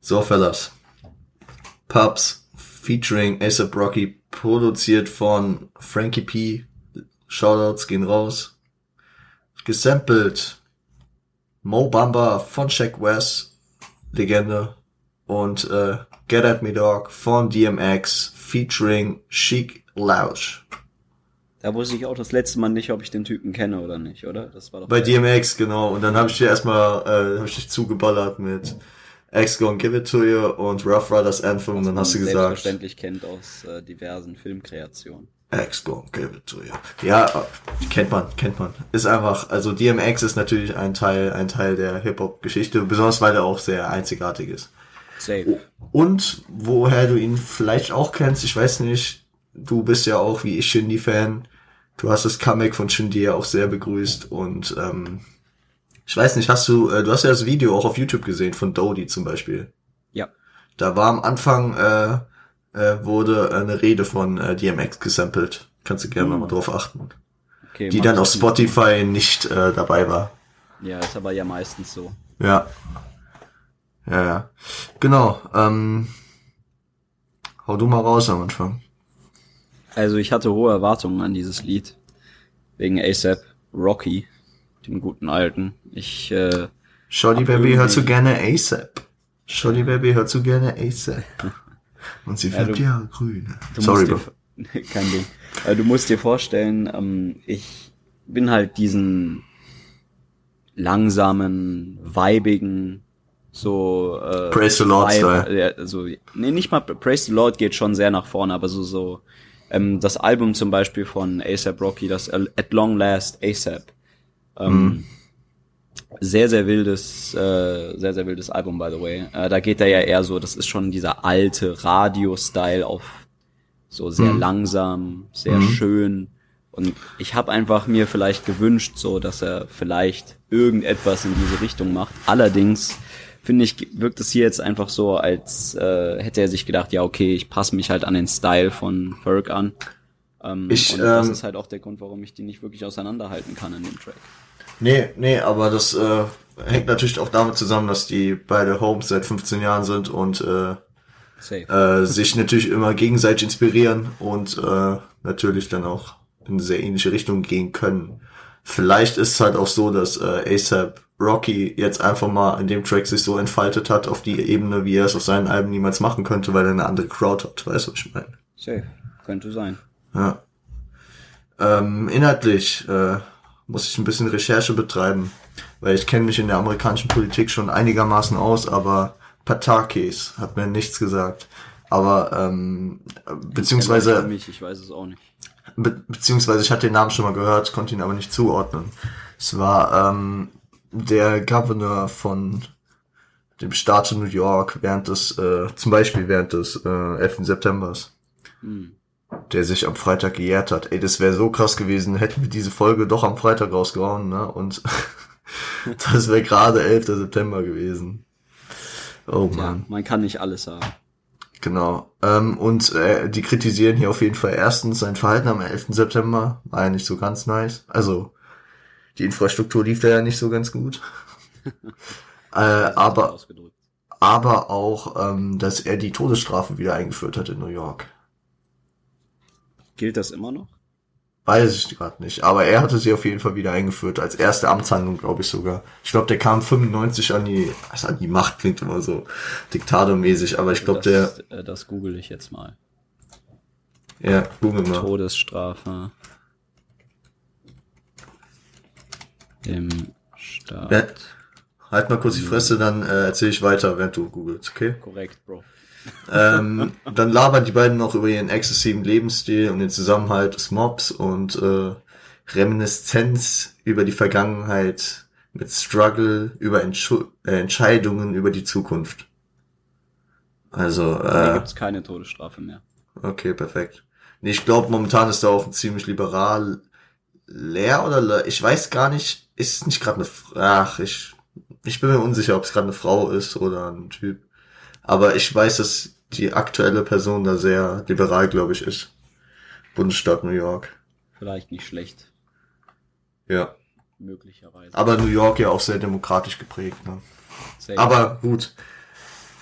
So, Fellas. Pubs featuring A$AP Rocky, produziert von Frankie P. Shoutouts gehen raus. Gesampelt Mo Bamba von Sheck Wes, Legende, und äh, Get At Me Dog von D M X featuring Chic Lounge. Da wusste ich auch das letzte Mal nicht, ob ich den Typen kenne oder nicht, oder? Das war doch bei D M X, genau. Und dann habe ich dir erstmal äh, hab ich dich zugeballert mit X Gone Give It To You und Rough Riders Anthem, und dann hast du gesagt, selbstverständlich kennt aus äh, diversen Filmkreationen. X Gone Give It To You. Ja, kennt man, kennt man. Ist einfach, also D M X ist natürlich ein Teil, ein Teil der Hip-Hop-Geschichte, besonders weil er auch sehr einzigartig ist. Safe. Und woher du ihn vielleicht auch kennst, ich weiß nicht, du bist ja auch wie ich Shindy-Fan, du hast das Comeback von Shindy ja auch sehr begrüßt und ähm, ich weiß nicht, hast du, äh, du hast ja das Video auch auf YouTube gesehen von Dodie zum Beispiel. Ja. Da war am Anfang, äh, wurde eine Rede von D M X gesampelt. Kannst du gerne mhm. nochmal drauf achten. Okay, die dann auf Spotify nicht äh, dabei war. Ja, ist aber ja meistens so. Ja. Ja, ja. Genau. Ähm, hau du mal raus am Anfang. Also ich hatte hohe Erwartungen an dieses Lied. Wegen A$AP Rocky, dem guten Alten. Ich, äh... Shoddy Baby, hörst du gerne A$AP? Shoddy Baby, hörst du gerne A$AP? Und sie färbt ja, ja grün. Sorry, Bro. Kein Ding. Du musst dir vorstellen, ähm, ich bin halt diesen langsamen, weibigen, so... Äh, Praise the Lord Style. Äh, so, nee, nicht mal Praise the Lord geht schon sehr nach vorne, aber so... so ähm, das Album zum Beispiel von A$AP Rocky, das At Long Last A$AP. Ähm, mm. Sehr, sehr wildes, äh, sehr, sehr wildes Album, by the way. Äh, da geht er ja eher so, das ist schon dieser alte Radio-Style auf so sehr mhm. langsam, sehr mhm. schön. Und ich habe einfach mir vielleicht gewünscht, so, dass er vielleicht irgendetwas in diese Richtung macht. Allerdings, finde ich, wirkt es hier jetzt einfach so, als äh, hätte er sich gedacht, ja, okay, ich passe mich halt an den Style von Ferg an. Ähm, ich, und ähm, das ist halt auch der Grund, warum ich die nicht wirklich auseinanderhalten kann in dem Track. Nee, nee, aber das äh, hängt natürlich auch damit zusammen, dass die beide Homes seit fünfzehn Jahren sind und äh, äh, sich natürlich immer gegenseitig inspirieren und äh, natürlich dann auch in sehr ähnliche Richtungen gehen können. Vielleicht ist es halt auch so, dass äh, A$AP Rocky jetzt einfach mal in dem Track sich so entfaltet hat auf die Ebene, wie er es auf seinen Alben niemals machen könnte, weil er eine andere Crowd hat, weißt du, was ich meine? Safe, könnte sein. Ja. Ähm, inhaltlich äh, muss ich ein bisschen Recherche betreiben, weil ich kenne mich in der amerikanischen Politik schon einigermaßen aus, aber Patakis hat mir nichts gesagt. Aber, ähm, beziehungsweise... Ich kenne mich, ich weiß es auch nicht. Be- beziehungsweise ich hatte den Namen schon mal gehört, konnte ihn aber nicht zuordnen. Es war ähm, der Gouverneur von dem Staat New York während des, äh, zum Beispiel während des äh, elften Septembers. Hm. Der sich am Freitag gejährt hat. Ey, das wäre so krass gewesen, hätten wir diese Folge doch am Freitag rausgehauen, ne? Und das wäre gerade elfter September gewesen. Oh ja, Mann. Man kann nicht alles haben. Genau. Ähm, und äh, die kritisieren hier auf jeden Fall erstens sein Verhalten am elften September. War ja nicht so ganz nice. Also, die Infrastruktur lief da ja nicht so ganz gut. äh, aber, aber auch, ähm, dass er die Todesstrafe wieder eingeführt hat in New York. Gilt das immer noch? Weiß ich gerade nicht, aber er hatte sie auf jeden Fall wieder eingeführt, als erste Amtshandlung, glaube ich sogar. Ich glaube, der kam fünfundneunzig an die, also an die Macht, klingt immer so diktatormäßig, aber ich glaube, der... Das google ich jetzt mal. Ja, gucken wir mal. Todesstrafe im Staat. Ja, halt mal kurz die Fresse, dann äh, erzähle ich weiter, während du googelst, okay? Korrekt, Bro. ähm, dann labern die beiden noch über ihren exzessiven Lebensstil und den Zusammenhalt des Mobs und äh, Reminiszenz über die Vergangenheit mit Struggle, über Entschu- äh, Entscheidungen, über die Zukunft. Also, äh... Hier gibt's keine Todesstrafe mehr. Okay, perfekt. Nee, ich glaube, momentan ist da auch ein ziemlich liberal... Leer oder... Le- ich weiß gar nicht, ist es nicht gerade eine... F- Ach, ich... Ich bin mir unsicher, ob es gerade eine Frau ist oder ein Typ. Aber ich weiß, dass die aktuelle Person da sehr liberal, glaube ich, ist. Bundesstaat New York. Vielleicht nicht schlecht. Ja. Möglicherweise. Aber New York ja auch sehr demokratisch geprägt, ne? Sehr Aber gut,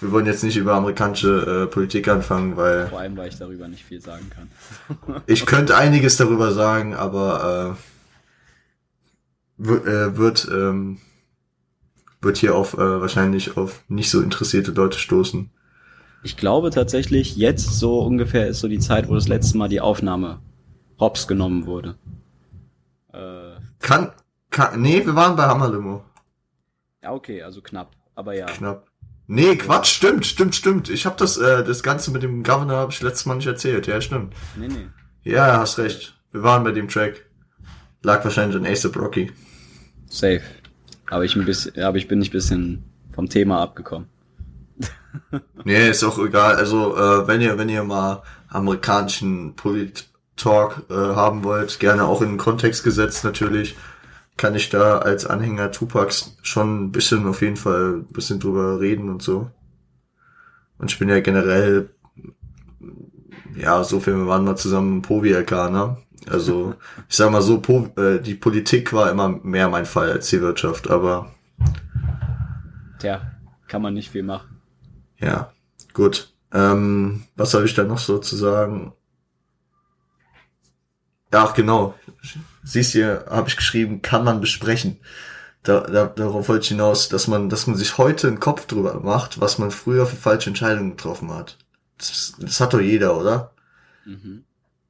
wir wollen jetzt nicht über amerikanische äh, Politik anfangen, weil... Vor allem, weil ich darüber nicht viel sagen kann. Ich könnte einiges darüber sagen, aber äh, w- äh, wird... Ähm, wird hier auf äh, wahrscheinlich auf nicht so interessierte Leute stoßen. Ich glaube tatsächlich, jetzt so ungefähr ist so die Zeit, wo das letzte Mal die Aufnahme hops genommen wurde. Äh, kann, kann, nee, wir waren bei Hammerlimo. Ja, okay, also knapp, aber ja. Knapp. Nee, Quatsch, stimmt, stimmt, stimmt. Ich habe das äh, das Ganze mit dem Governor habe ich letztes Mal nicht erzählt, ja, stimmt. Nee, nee. Ja, hast recht. Wir waren bei dem Track. Lag wahrscheinlich an A$AP Rocky. Safe. Aber ich, ein bisschen, aber ich bin nicht ein bisschen vom Thema abgekommen. Nee, ist auch egal. Also, äh, wenn ihr wenn ihr mal amerikanischen Polit-Talk äh, haben wollt, gerne auch in den Kontext gesetzt natürlich, kann ich da als Anhänger Tupacs schon ein bisschen auf jeden Fall ein bisschen drüber reden und so. Und ich bin ja generell, ja, so viel, wir waren mal zusammen im Povi-L K, ne? Also, ich sag mal so, po- äh, die Politik war immer mehr mein Fall als die Wirtschaft, aber... Tja, kann man nicht viel machen. Ja, gut. Ähm, was habe ich da noch so zu sagen? Ach, genau. Siehst du, habe ich geschrieben, kann man besprechen. Da, da, darauf wollte ich hinaus, dass man, dass man sich heute einen Kopf drüber macht, was man früher für falsche Entscheidungen getroffen hat. Das, das hat doch jeder, oder? Mhm.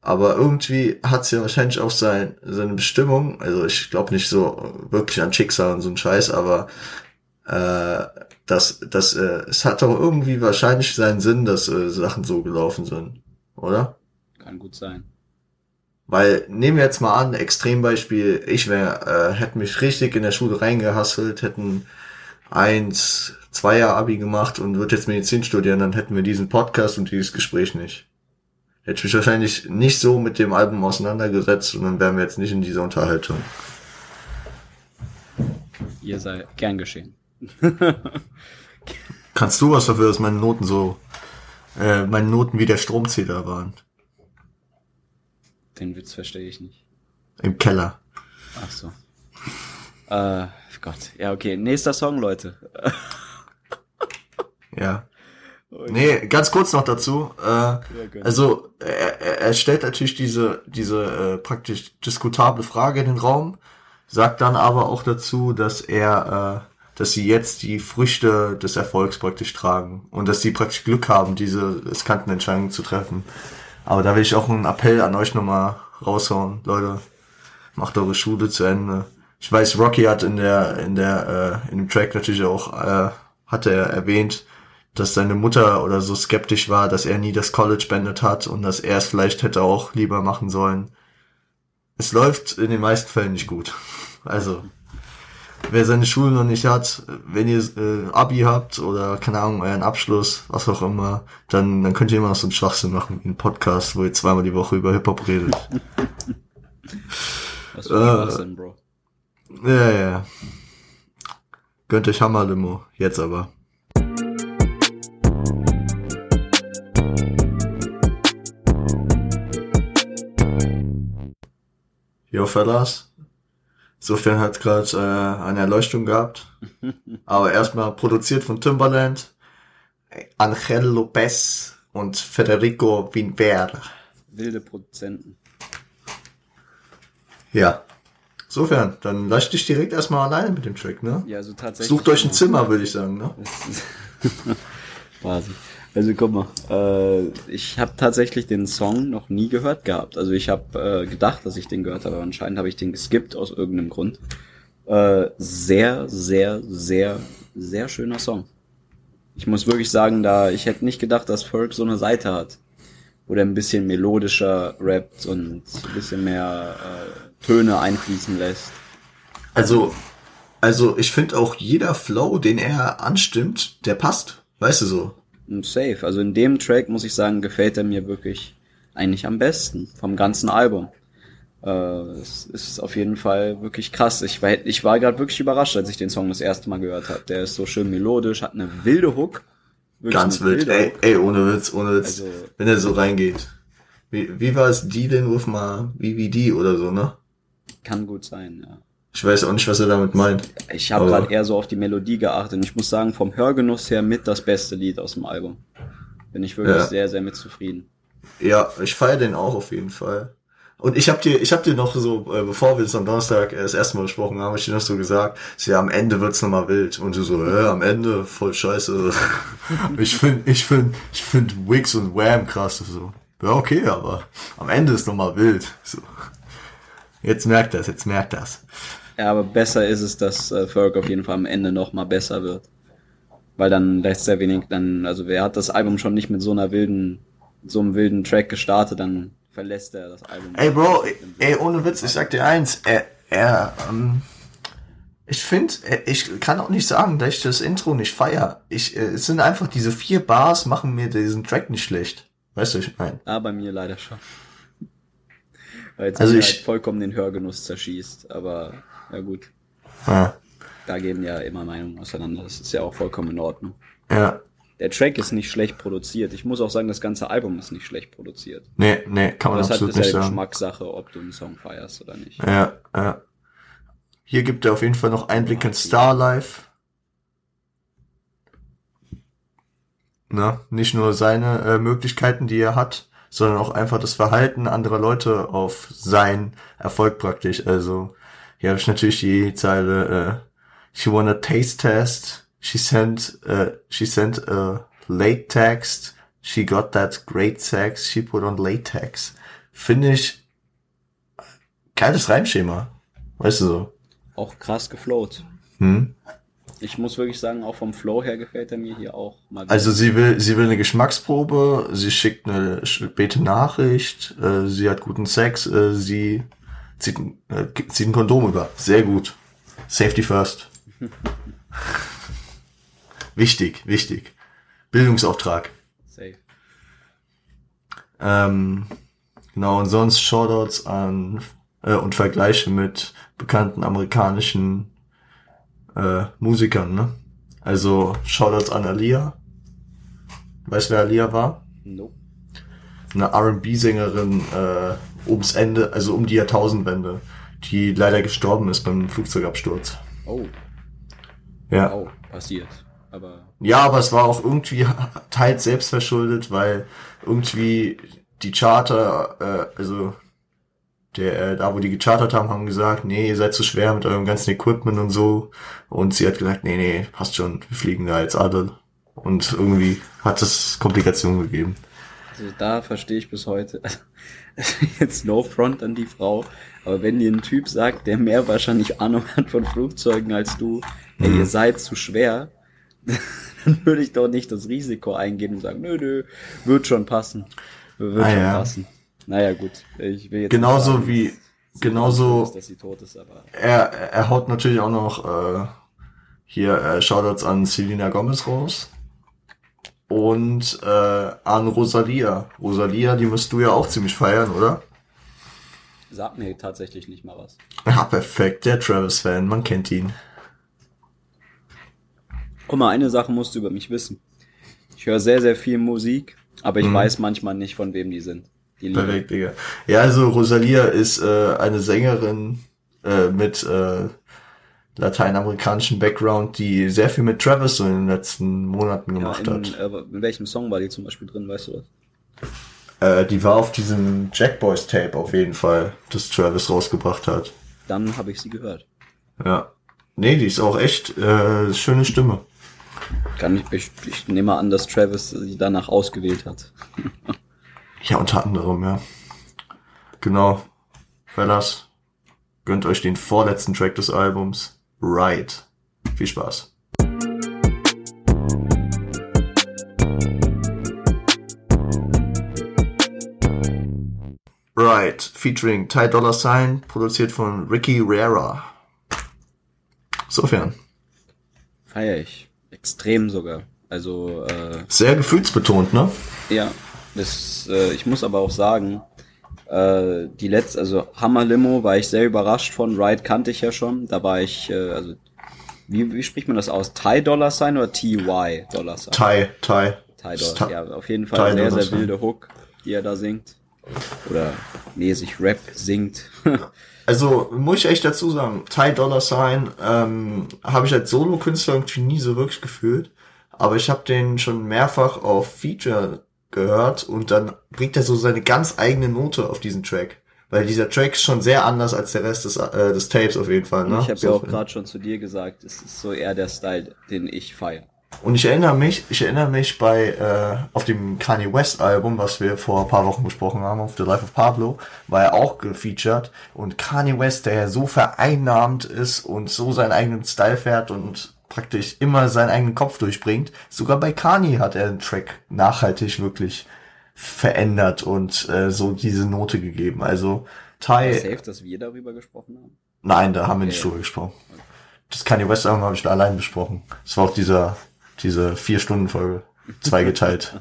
Aber irgendwie hat's ja wahrscheinlich auch sein, seine Bestimmung. Also ich glaube nicht so wirklich an Schicksal und so einen Scheiß, aber äh, das, das, äh, es hat doch irgendwie wahrscheinlich seinen Sinn, dass äh, Sachen so gelaufen sind, oder? Kann gut sein. Weil, nehmen wir jetzt mal an, Extrembeispiel, ich wäre, äh, hätte mich richtig in der Schule reingehasselt, hätten eins, zweier Abi gemacht und würde jetzt Medizin studieren, dann hätten wir diesen Podcast und dieses Gespräch nicht. Hätte ich mich wahrscheinlich nicht so mit dem Album auseinandergesetzt und dann wären wir jetzt nicht in dieser Unterhaltung. Ihr seid gern geschehen. Kannst du was dafür, dass meine Noten so, äh, meine Noten wie der Stromzähler waren? Den Witz verstehe ich nicht. Im Keller. Ach so. Äh, Gott. Ja, okay. Nächster Song, Leute. Ja. Nee, ganz kurz noch dazu. Äh, also er, er stellt natürlich diese diese äh, praktisch diskutable Frage in den Raum, sagt dann aber auch dazu, dass er, äh, dass sie jetzt die Früchte des Erfolgs praktisch tragen und dass sie praktisch Glück haben, diese riskanten Entscheidungen zu treffen. Aber da will ich auch einen Appell an euch nochmal raushauen, Leute, macht eure Schule zu Ende. Ich weiß, Rocky hat in der in der äh, in dem Track natürlich auch äh, hat er erwähnt, dass seine Mutter oder so skeptisch war, dass er nie das College beendet hat und dass er es vielleicht hätte auch lieber machen sollen. Es läuft in den meisten Fällen nicht gut. Also, wer seine Schule noch nicht hat, wenn ihr äh, Abi habt oder, keine Ahnung, euren Abschluss, was auch immer, dann dann könnt ihr immer noch so einen Schwachsinn machen, einen Podcast, wo ihr zweimal die Woche über Hip-Hop redet. Was für ein Schwachsinn, Bro. Ja, ja. Gönnt euch Hammerlimo, jetzt aber. Yo, Fellas. Sofern hat gerade äh, eine Erleuchtung gehabt. Aber erstmal produziert von Timbaland, Angel Lopez und Federico Vinver. Wilde Produzenten. Ja. Sofern, dann lass dich direkt erstmal alleine mit dem Track, ne? Ja, also tatsächlich. Sucht euch ein Zimmer, würde ich sagen, ne? Quasi. Also guck mal, äh, ich habe tatsächlich den Song noch nie gehört gehabt. Also ich habe äh, gedacht, dass ich den gehört habe, aber anscheinend habe ich den geskippt aus irgendeinem Grund. Äh, sehr, sehr, sehr, sehr schöner Song. Ich muss wirklich sagen, da ich hätte nicht gedacht, dass Ferg so eine Seite hat, wo der ein bisschen melodischer rappt und ein bisschen mehr äh, Töne einfließen lässt. Also, also ich finde auch jeder Flow, den er anstimmt, der passt, weißt du so. Safe. Also in dem Track, muss ich sagen, gefällt er mir wirklich eigentlich am besten vom ganzen Album. Äh, es ist auf jeden Fall wirklich krass. Ich war, ich war gerade wirklich überrascht, als ich den Song das erste Mal gehört habe. Der ist so schön melodisch, hat eine wilde Hook. Wirklich ganz wild. Ey, ey, ohne Witz, ohne Witz. Also, wenn er so reingeht. Wie, wie war es, Dealin' with my B B D oder so, ne? Kann gut sein, ja. Ich weiß auch nicht, was er damit meint. Ich habe gerade eher so auf die Melodie geachtet. Und ich muss sagen, vom Hörgenuss her mit das beste Lied aus dem Album. Bin ich wirklich ja. sehr, sehr mit zufrieden. Ja, ich feiere den auch auf jeden Fall. Und ich habe dir, ich habe dir noch so, äh, bevor wir es am Donnerstag äh, das erste Mal besprochen haben, habe ich dir noch so gesagt, so, ja, am Ende wird's nochmal wild. Und du so, äh, am Ende voll scheiße. ich finde, ich finde, ich finde Wix und Wham krass. So, ja okay, aber am Ende ist nochmal wild. So, jetzt merkt das, jetzt merkt das. Ja, aber besser ist es, dass äh, Ferg auf jeden Fall am Ende noch mal besser wird. Weil dann lässt er wenig, dann, also wer hat das Album schon nicht mit so einer wilden, so einem wilden Track gestartet, dann verlässt er das Album. Ey Bro, ey, ohne Witz, ich sag dir eins, er, er, ähm, ich finde, ich kann auch nicht sagen, dass ich das Intro nicht feier. Ich, äh, es sind einfach diese vier Bars, machen mir diesen Track nicht schlecht. Weißt du, was ich meine? Ah, bei mir leider schon. Weil jetzt also ich halt vollkommen den Hörgenuss zerschießt, aber ja gut. Ja. Da gehen ja immer Meinungen auseinander. Das ist ja auch vollkommen in Ordnung. Ja. Der Track ist nicht schlecht produziert. Ich muss auch sagen, das ganze Album ist nicht schlecht produziert. Nee, nee, kann man absolut nicht sagen. Das ist ja Geschmackssache, ob du einen Song feierst oder nicht. Ja, ja. Hier gibt er auf jeden Fall noch Einblick in Starlife. Na, nicht nur seine äh, Möglichkeiten, die er hat, sondern auch einfach das Verhalten anderer Leute auf seinen Erfolg praktisch. Also hier habe ich natürlich die Zeile uh, She wanna taste test, she sent uh, she sent a late text, she got that great sex, she put on latex. Finde ich kaltes Reimschema. Weißt du so. Auch krass geflowt. Hm? Ich muss wirklich sagen, auch vom Flow her gefällt er mir hier auch mal. Also sie will, sie will eine Geschmacksprobe, sie schickt eine späte Nachricht, äh, sie hat guten Sex, äh, sie zieht, äh, zieht ein Kondom über. Sehr gut. Safety first. Wichtig, wichtig. Bildungsauftrag. Safe. Ähm, genau, und sonst Shoutouts an äh, und Vergleiche mit bekannten amerikanischen Äh, Musikern, ne? Also Shoutouts an Aaliyah. Weißt du, wer Aaliyah war? Nope. Eine R and B-Sängerin äh, ums Ende, also um die Jahrtausendwende, die leider gestorben ist beim Flugzeugabsturz. Oh. Ja. Oh, passiert. Aber ja, aber es war auch irgendwie teils selbstverschuldet, weil irgendwie die Charter, äh, also Der, äh, da, wo die gechartert haben, haben gesagt, nee, ihr seid zu schwer mit eurem ganzen Equipment und so. Und sie hat gesagt, nee, nee, passt schon, wir fliegen da jetzt alle. Und irgendwie hat es Komplikationen gegeben. Also da verstehe ich bis heute, jetzt no front an die Frau, aber wenn dir ein Typ sagt, der mehr wahrscheinlich Ahnung hat von Flugzeugen als du, ey, mhm. ihr seid zu schwer, dann würde ich doch nicht das Risiko eingehen und sagen, nö, nö, wird schon passen, wird ah, schon ja. passen. Naja, gut. Ich will jetzt genauso sagen, wie, dass genauso, ist, dass sie tot ist, aber er, er haut natürlich auch noch, äh, hier, äh, Shoutouts an Selena Gomez raus. Und, äh, an Rosalia. Rosalia, die musst du ja auch ziemlich feiern, oder? Sagt mir tatsächlich nicht mal was. Ja, perfekt. Der Travis-Fan, man kennt ihn. Guck mal, eine Sache musst du über mich wissen. Ich höre sehr, sehr viel Musik, aber ich mhm. weiß manchmal nicht, von wem die sind. Perfekt, Digga. Ja, also Rosalia ist äh, eine Sängerin äh, mit äh, lateinamerikanischem Background, die sehr viel mit Travis so in den letzten Monaten gemacht ja, in, hat. Äh, in welchem Song war die zum Beispiel drin, weißt du das? Äh, die war auf diesem Jack Boys Tape auf jeden Fall, das Travis rausgebracht hat. Dann habe ich sie gehört. Ja. Nee, die ist auch echt äh, schöne Stimme. Kann ich, ich, ich nehme an, dass Travis sie danach ausgewählt hat. Ja, unter anderem, ja. Genau. Fellas, gönnt euch den vorletzten Track des Albums, Ride. Viel Spaß. Ride, featuring Ty Dolla $ign, produziert von Ricky Rera. Insofern. Feier ich. Extrem sogar. Also äh, sehr gefühlsbetont, ne? Ja. Das, äh, ich muss aber auch sagen, äh, die letzte, also Hammerlimo war ich sehr überrascht von. Ride kannte ich ja schon. Da war ich, äh, also wie, wie spricht man das aus? Ty Dolla $ign oder T Y Dolla $ign? Ty, Ty. Ty Dolla $ign, ja. Auf jeden Fall sehr, sehr wilde Hook, die er da singt. Oder mäßig Rap singt. Also muss ich echt dazu sagen, Ty Dolla $ign ähm, habe ich als Solo-Künstler irgendwie nie so wirklich gefühlt, aber ich habe den schon mehrfach auf Feature gehört und dann bringt er so seine ganz eigene Note auf diesen Track, weil dieser Track ist schon sehr anders als der Rest des, äh, des Tapes auf jeden Fall. Ne? Ich habe so ja auch gerade schon zu dir gesagt, es ist so eher der Style, den ich feiere. Und ich erinnere mich, ich erinnere mich bei äh, auf dem Kanye West Album, was wir vor ein paar Wochen besprochen haben, auf The Life of Pablo, war er auch gefeatured. Und Kanye West, der ja so vereinnahmt ist und so seinen eigenen Style fährt und praktisch immer seinen eigenen Kopf durchbringt, sogar bei Kanye hat er den Track nachhaltig wirklich verändert und äh, so diese Note gegeben. Also Ty. Ist safe, dass wir darüber gesprochen haben? Nein, da haben okay. wir nicht drüber gesprochen. Okay. Das Kanye West Album habe ich allein besprochen. Das war auch dieser Diese vier-Stunden-Folge, zweigeteilt.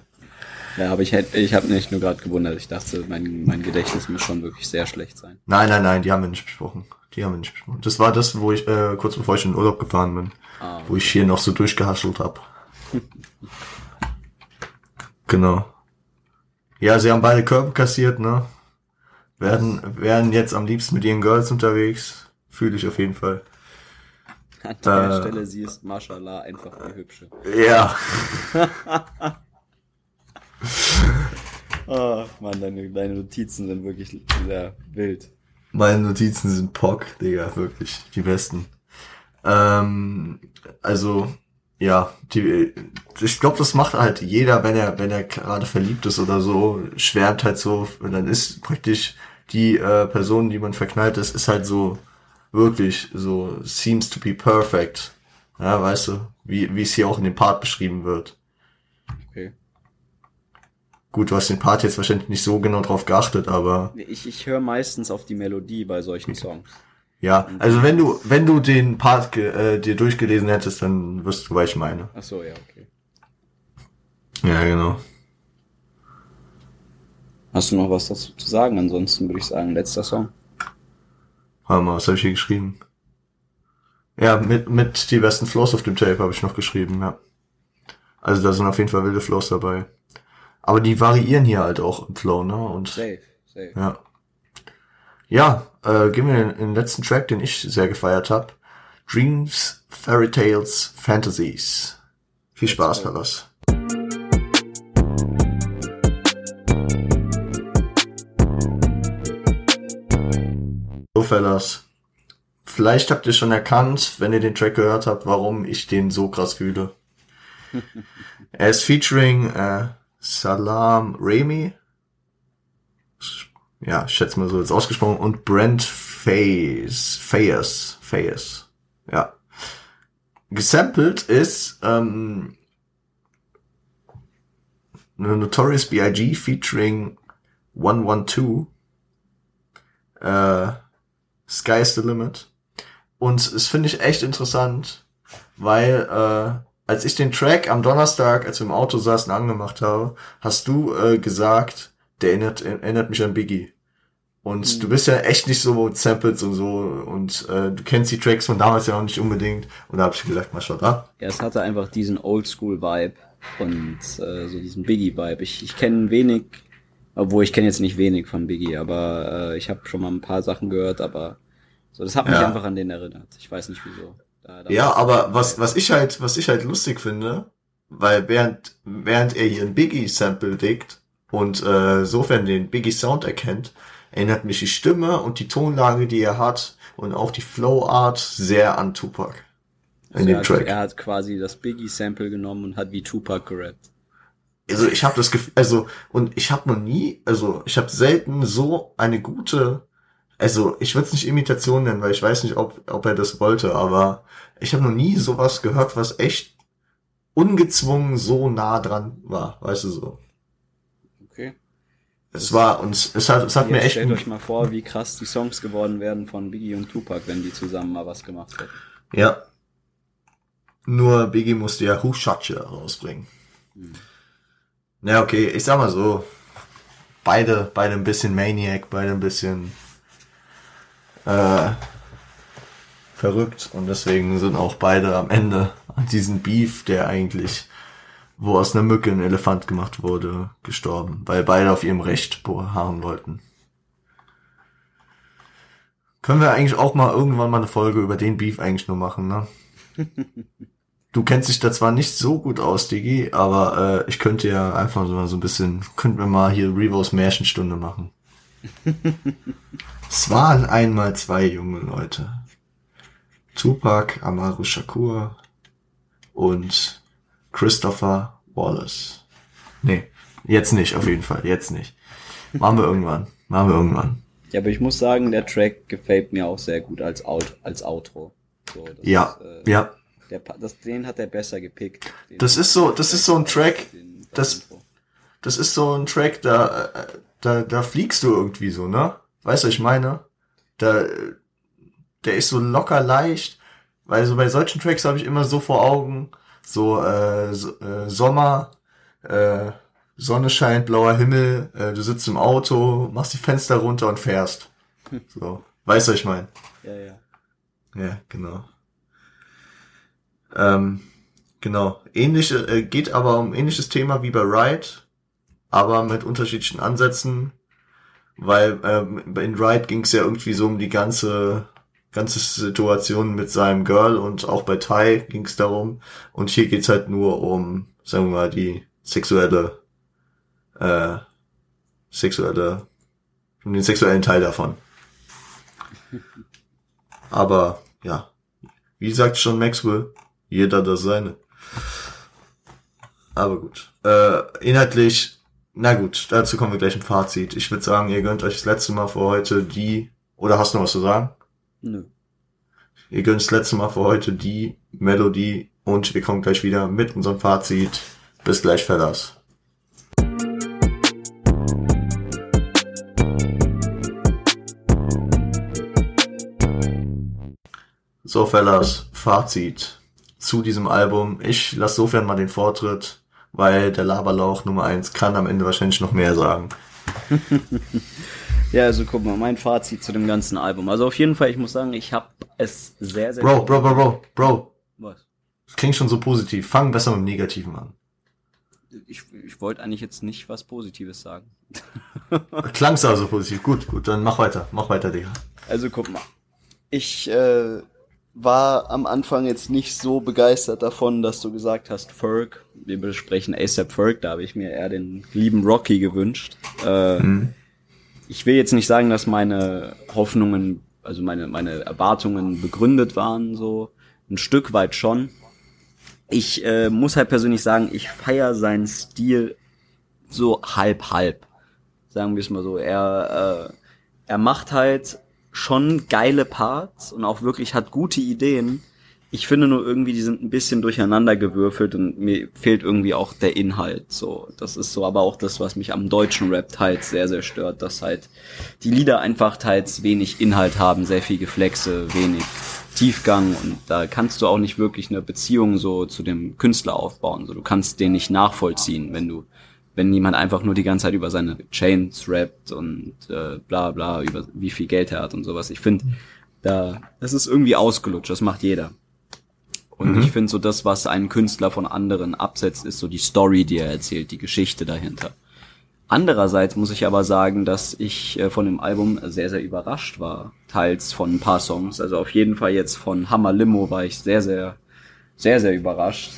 Ja, aber ich hätte, ich habe mich nur gerade gewundert. Ich dachte, mein, mein Gedächtnis muss schon wirklich sehr schlecht sein. Nein, nein, nein, die haben wir nicht besprochen. Die haben wir nicht besprochen. Das war das, wo ich, äh, kurz bevor ich in den Urlaub gefahren bin, ah, okay. wo ich hier noch so durchgehaschelt habe. Genau. Ja, sie haben beide Körbe kassiert, ne? Werden, werden jetzt am liebsten mit ihren Girls unterwegs. Fühle ich auf jeden Fall. An der äh, Stelle, sie ist Mashallah einfach die Hübsche. Ja. Ach man, deine, deine Notizen sind wirklich sehr wild. Meine Notizen sind Pock, Digga, wirklich. Die besten. Ähm, also, ja, die, ich glaube, das macht halt jeder, wenn er, wenn er gerade verliebt ist oder so, schwärmt halt so, und dann ist praktisch die äh, Person, die man verknallt ist, ist halt so wirklich so, seems to be perfect. Ja, weißt du, wie wie es hier auch in dem Part beschrieben wird. Okay. Gut, du hast den Part jetzt wahrscheinlich nicht so genau drauf geachtet, aber... Ich ich höre meistens auf die Melodie bei solchen Songs. Ja, also wenn du wenn du den Part ge, äh, dir durchgelesen hättest, dann wüsstest du, was ich meine. Ach so, ja, okay. Ja, genau. Hast du noch was dazu zu sagen? Ansonsten würde ich sagen, letzter Song. Warte mal, was habe ich hier geschrieben? Ja, mit mit die besten Flows auf dem Tape habe ich noch geschrieben, ja. Also da sind auf jeden Fall wilde Flows dabei. Aber die variieren hier halt auch im Flow, ne? Und safe, safe. Ja, ja äh, gehen wir in den letzten Track, den ich sehr gefeiert habe. Dreams, Fairy Tales, Fantasies. Viel Spaß, Fellas. Fellas. Vielleicht habt ihr schon erkannt, wenn ihr den Track gehört habt, warum ich den so krass fühle. Er ist featuring äh, Salam Remy. Ja, ich schätze mal so jetzt ausgesprochen. Und Brent Faiyaz. Faiyaz. Faiyaz. Ja. Gesampelt ist ähm, Notorious B I G featuring one one two. Äh, Sky's the Limit. Und es finde ich echt interessant, weil äh, als ich den Track am Donnerstag, als wir im Auto saßen, angemacht habe, hast du äh, gesagt, der erinnert, erinnert mich an Biggie. Und mhm. du bist ja echt nicht so mit Samples und so und äh, du kennst die Tracks von damals ja auch nicht unbedingt. Und da habe ich gedacht, mal schau da. Ja, es hatte einfach diesen Oldschool-Vibe und äh, so diesen Biggie-Vibe. Ich, ich kenne wenig, obwohl ich kenne jetzt nicht wenig von Biggie, aber äh, ich habe schon mal ein paar Sachen gehört, aber so, das hat mich ja einfach an den erinnert. Ich weiß nicht wieso. Da, da ja, aber was, was ich halt, was ich halt lustig finde, weil während, während er hier ein Biggie-Sample legt und, äh, sofern den Biggie-Sound erkennt, erinnert mich die Stimme und die Tonlage, die er hat und auch die Flow-Art sehr an Tupac. Also in dem Track. Hat, er hat quasi das Biggie-Sample genommen und hat wie Tupac gerappt. Also ich habe das Gefühl, also und ich habe noch nie, also ich habe selten so eine gute, also ich würde es nicht Imitation nennen, weil ich weiß nicht, ob ob er das wollte, aber ich habe noch nie sowas gehört, was echt ungezwungen so nah dran war, weißt du so. Okay. Es war, und es, es hat, es hat mir echt... Stellt euch mal vor, wie krass die Songs geworden wären von Biggie und Tupac, wenn die zusammen mal was gemacht hätten. Ja. Nur Biggie musste ja Hushatsche rausbringen. Hm. Na okay, ich sag mal so, beide beide ein bisschen Maniac, beide ein bisschen äh, verrückt, und deswegen sind auch beide am Ende an diesem Beef, der eigentlich... wo aus einer Mücke ein Elefant gemacht wurde, gestorben, weil beide auf ihrem Recht beharren wollten. Können wir eigentlich auch mal irgendwann mal eine Folge über den Beef eigentlich nur machen, ne? Du kennst dich da zwar nicht so gut aus, Digi, aber äh, ich könnte ja einfach mal so ein bisschen, könnten wir mal hier Revos Märchenstunde machen. Es waren einmal zwei junge Leute. Tupac Amaru Shakur und Christopher Wallace. Nee, jetzt nicht, auf jeden Fall, jetzt nicht. Machen wir irgendwann, machen wir irgendwann. Ja, aber ich muss sagen, der Track gefällt mir auch sehr gut als Out, als Outro. So, das ja, ist, äh, ja. Der, das, den hat er besser gepickt. Den das ist so, das ist so ein Track, den, das, das ist so ein Track, da, da, da fliegst du irgendwie so, ne? Weißt du, ich meine? Da, der ist so locker leicht, weil so bei solchen Tracks habe ich immer so vor Augen, so, äh, so äh, Sommer, äh, Sonne scheint, blauer Himmel, äh, du sitzt im Auto, machst die Fenster runter und fährst. So, weißt du, was ich meine? Ja, ja. Ja, genau. Ähm, genau. Ähnlich, äh, geht aber um ähnliches Thema wie bei Ride, aber mit unterschiedlichen Ansätzen, weil ähm, in Ride ging es ja irgendwie so um die ganze... ganze Situation mit seinem Girl, und auch bei Ty ging es darum, und hier geht's halt nur um, sagen wir mal, die sexuelle, äh, sexuelle, um den sexuellen Teil davon. Aber, ja, wie sagt schon Maxwell, jeder das seine. Aber gut, äh, inhaltlich, na gut, dazu kommen wir gleich im Fazit. Ich würde sagen, ihr gönnt euch das letzte Mal für heute die, oder hast du noch was zu sagen? Nö. Ihr gönnt das letzte Mal für heute die Melodie, und wir kommen gleich wieder mit unserem Fazit. Bis gleich, Fellas. So, Fellas, Fazit zu diesem Album. Ich lasse sofern mal den Vortritt, weil der Laberlauch Nummer eins kann am Ende wahrscheinlich noch mehr sagen. Ja, also guck mal, mein Fazit zu dem ganzen Album. Also auf jeden Fall, ich muss sagen, ich habe es sehr, sehr... Bro, bro, bro, bro, bro. Was? Das klingt schon so positiv. Fang besser mit dem Negativen an. Ich, ich wollte eigentlich jetzt nicht was Positives sagen. Klang es also positiv. Gut, gut, dann mach weiter. Mach weiter, Digga. Also guck mal, ich äh, war am Anfang jetzt nicht so begeistert davon, dass du gesagt hast, Ferg, wir besprechen A$AP Ferg, da habe ich mir eher den lieben Rocky gewünscht. Äh... Hm. Ich will jetzt nicht sagen, dass meine Hoffnungen, also meine meine Erwartungen begründet waren, so ein Stück weit schon. Ich äh, muss halt persönlich sagen, ich feiere seinen Stil so halb-halb, sagen wir es mal so. Er äh, er macht halt schon geile Parts und auch wirklich hat gute Ideen. Ich finde nur irgendwie, die sind ein bisschen durcheinander gewürfelt und mir fehlt irgendwie auch der Inhalt, so. Das ist so aber auch das, was mich am deutschen Rap teils sehr, sehr stört, dass halt die Lieder einfach teils wenig Inhalt haben, sehr viel Geflexe, wenig Tiefgang, und da kannst du auch nicht wirklich eine Beziehung so zu dem Künstler aufbauen, so. Du kannst den nicht nachvollziehen, wenn du, wenn jemand einfach nur die ganze Zeit über seine Chains rappt und, äh, bla, bla, über wie viel Geld er hat und sowas. Ich finde, da, das ist irgendwie ausgelutscht, das macht jeder. Und mhm. ich finde so das, was einen Künstler von anderen absetzt, ist so die Story, die er erzählt, die Geschichte dahinter. Andererseits muss ich aber sagen, dass ich von dem Album sehr, sehr überrascht war, teils von ein paar Songs. Also auf jeden Fall jetzt von Hammerlimo war ich sehr, sehr, sehr, sehr überrascht.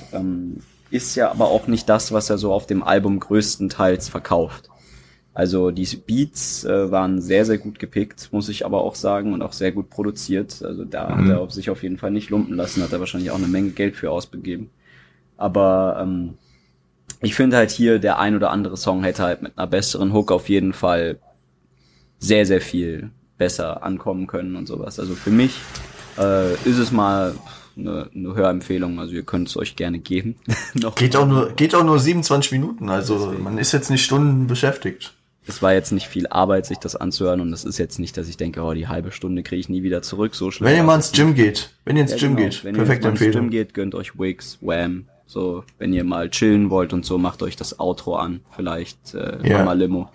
Ist ja aber auch nicht das, was er so auf dem Album größtenteils verkauft. Also die Beats äh, waren sehr, sehr gut gepickt, muss ich aber auch sagen, und auch sehr gut produziert. Also da mhm. hat er sich auf jeden Fall nicht lumpen lassen, hat er wahrscheinlich auch eine Menge Geld für ausbegeben. Aber ähm, ich finde halt hier, der ein oder andere Song hätte halt mit einer besseren Hook auf jeden Fall sehr, sehr viel besser ankommen können und sowas. Also für mich äh, ist es mal eine, eine Hörempfehlung, also ihr könnt es euch gerne geben. Noch geht, auch nur, geht auch nur siebenundzwanzig Minuten, also deswegen. Man ist jetzt nicht Stunden beschäftigt. Es war jetzt nicht viel Arbeit, sich das anzuhören, und es ist jetzt nicht, dass ich denke, oh, die halbe Stunde kriege ich nie wieder zurück, so schlecht. Wenn ihr mal ins Gym geht, wenn ihr ins ja, Gym genau. geht, wenn perfekt ihr ins Empfehlung. Gym geht, gönnt euch Wigs, Wham, so, wenn ihr mal chillen wollt und so, macht euch das Outro an, vielleicht äh, yeah. Hammerlimo.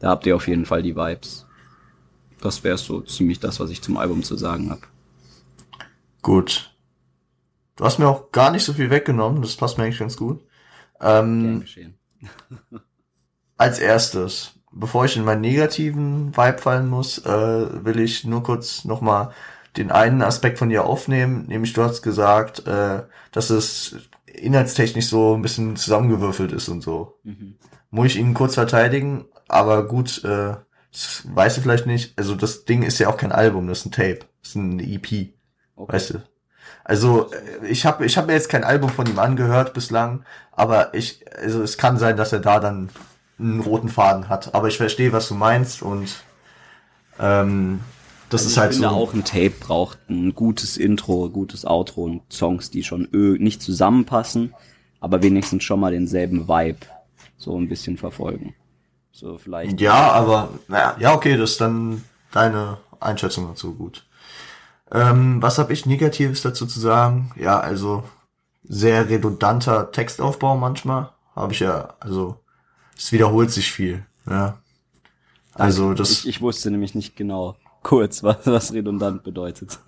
Da habt ihr auf jeden Fall die Vibes. Das wäre so ziemlich das, was ich zum Album zu sagen habe. Gut. Du hast mir auch gar nicht so viel weggenommen, das passt mir eigentlich ganz gut. Ähm, als erstes, bevor ich in meinen negativen Vibe fallen muss, äh, will ich nur kurz nochmal den einen Aspekt von dir aufnehmen, nämlich du hast gesagt, äh, dass es inhaltstechnisch so ein bisschen zusammengewürfelt ist und so. Mhm. Muss ich ihn kurz verteidigen, aber gut, äh, das weißt du vielleicht nicht, also das Ding ist ja auch kein Album, das ist ein Tape, das ist ein E P, okay. Weißt du. Also ich habe ich hab mir jetzt kein Album von ihm angehört bislang, aber ich, also es kann sein, dass er da dann einen roten Faden hat, aber ich verstehe, was du meinst, und ähm, das also ist halt so. Ich finde auch, ein Tape braucht ein gutes Intro, gutes Outro und Songs, die schon ö- nicht zusammenpassen, aber wenigstens schon mal denselben Vibe so ein bisschen verfolgen. So vielleicht. Ja, aber, naja, ja, okay, das ist dann deine Einschätzung dazu, gut. Ähm, was habe ich Negatives dazu zu sagen? Ja, also, sehr redundanter Textaufbau manchmal, habe ich ja, also, es wiederholt sich viel, ja. Also, das. Ich, ich wusste nämlich nicht genau, kurz, was, was redundant bedeutet.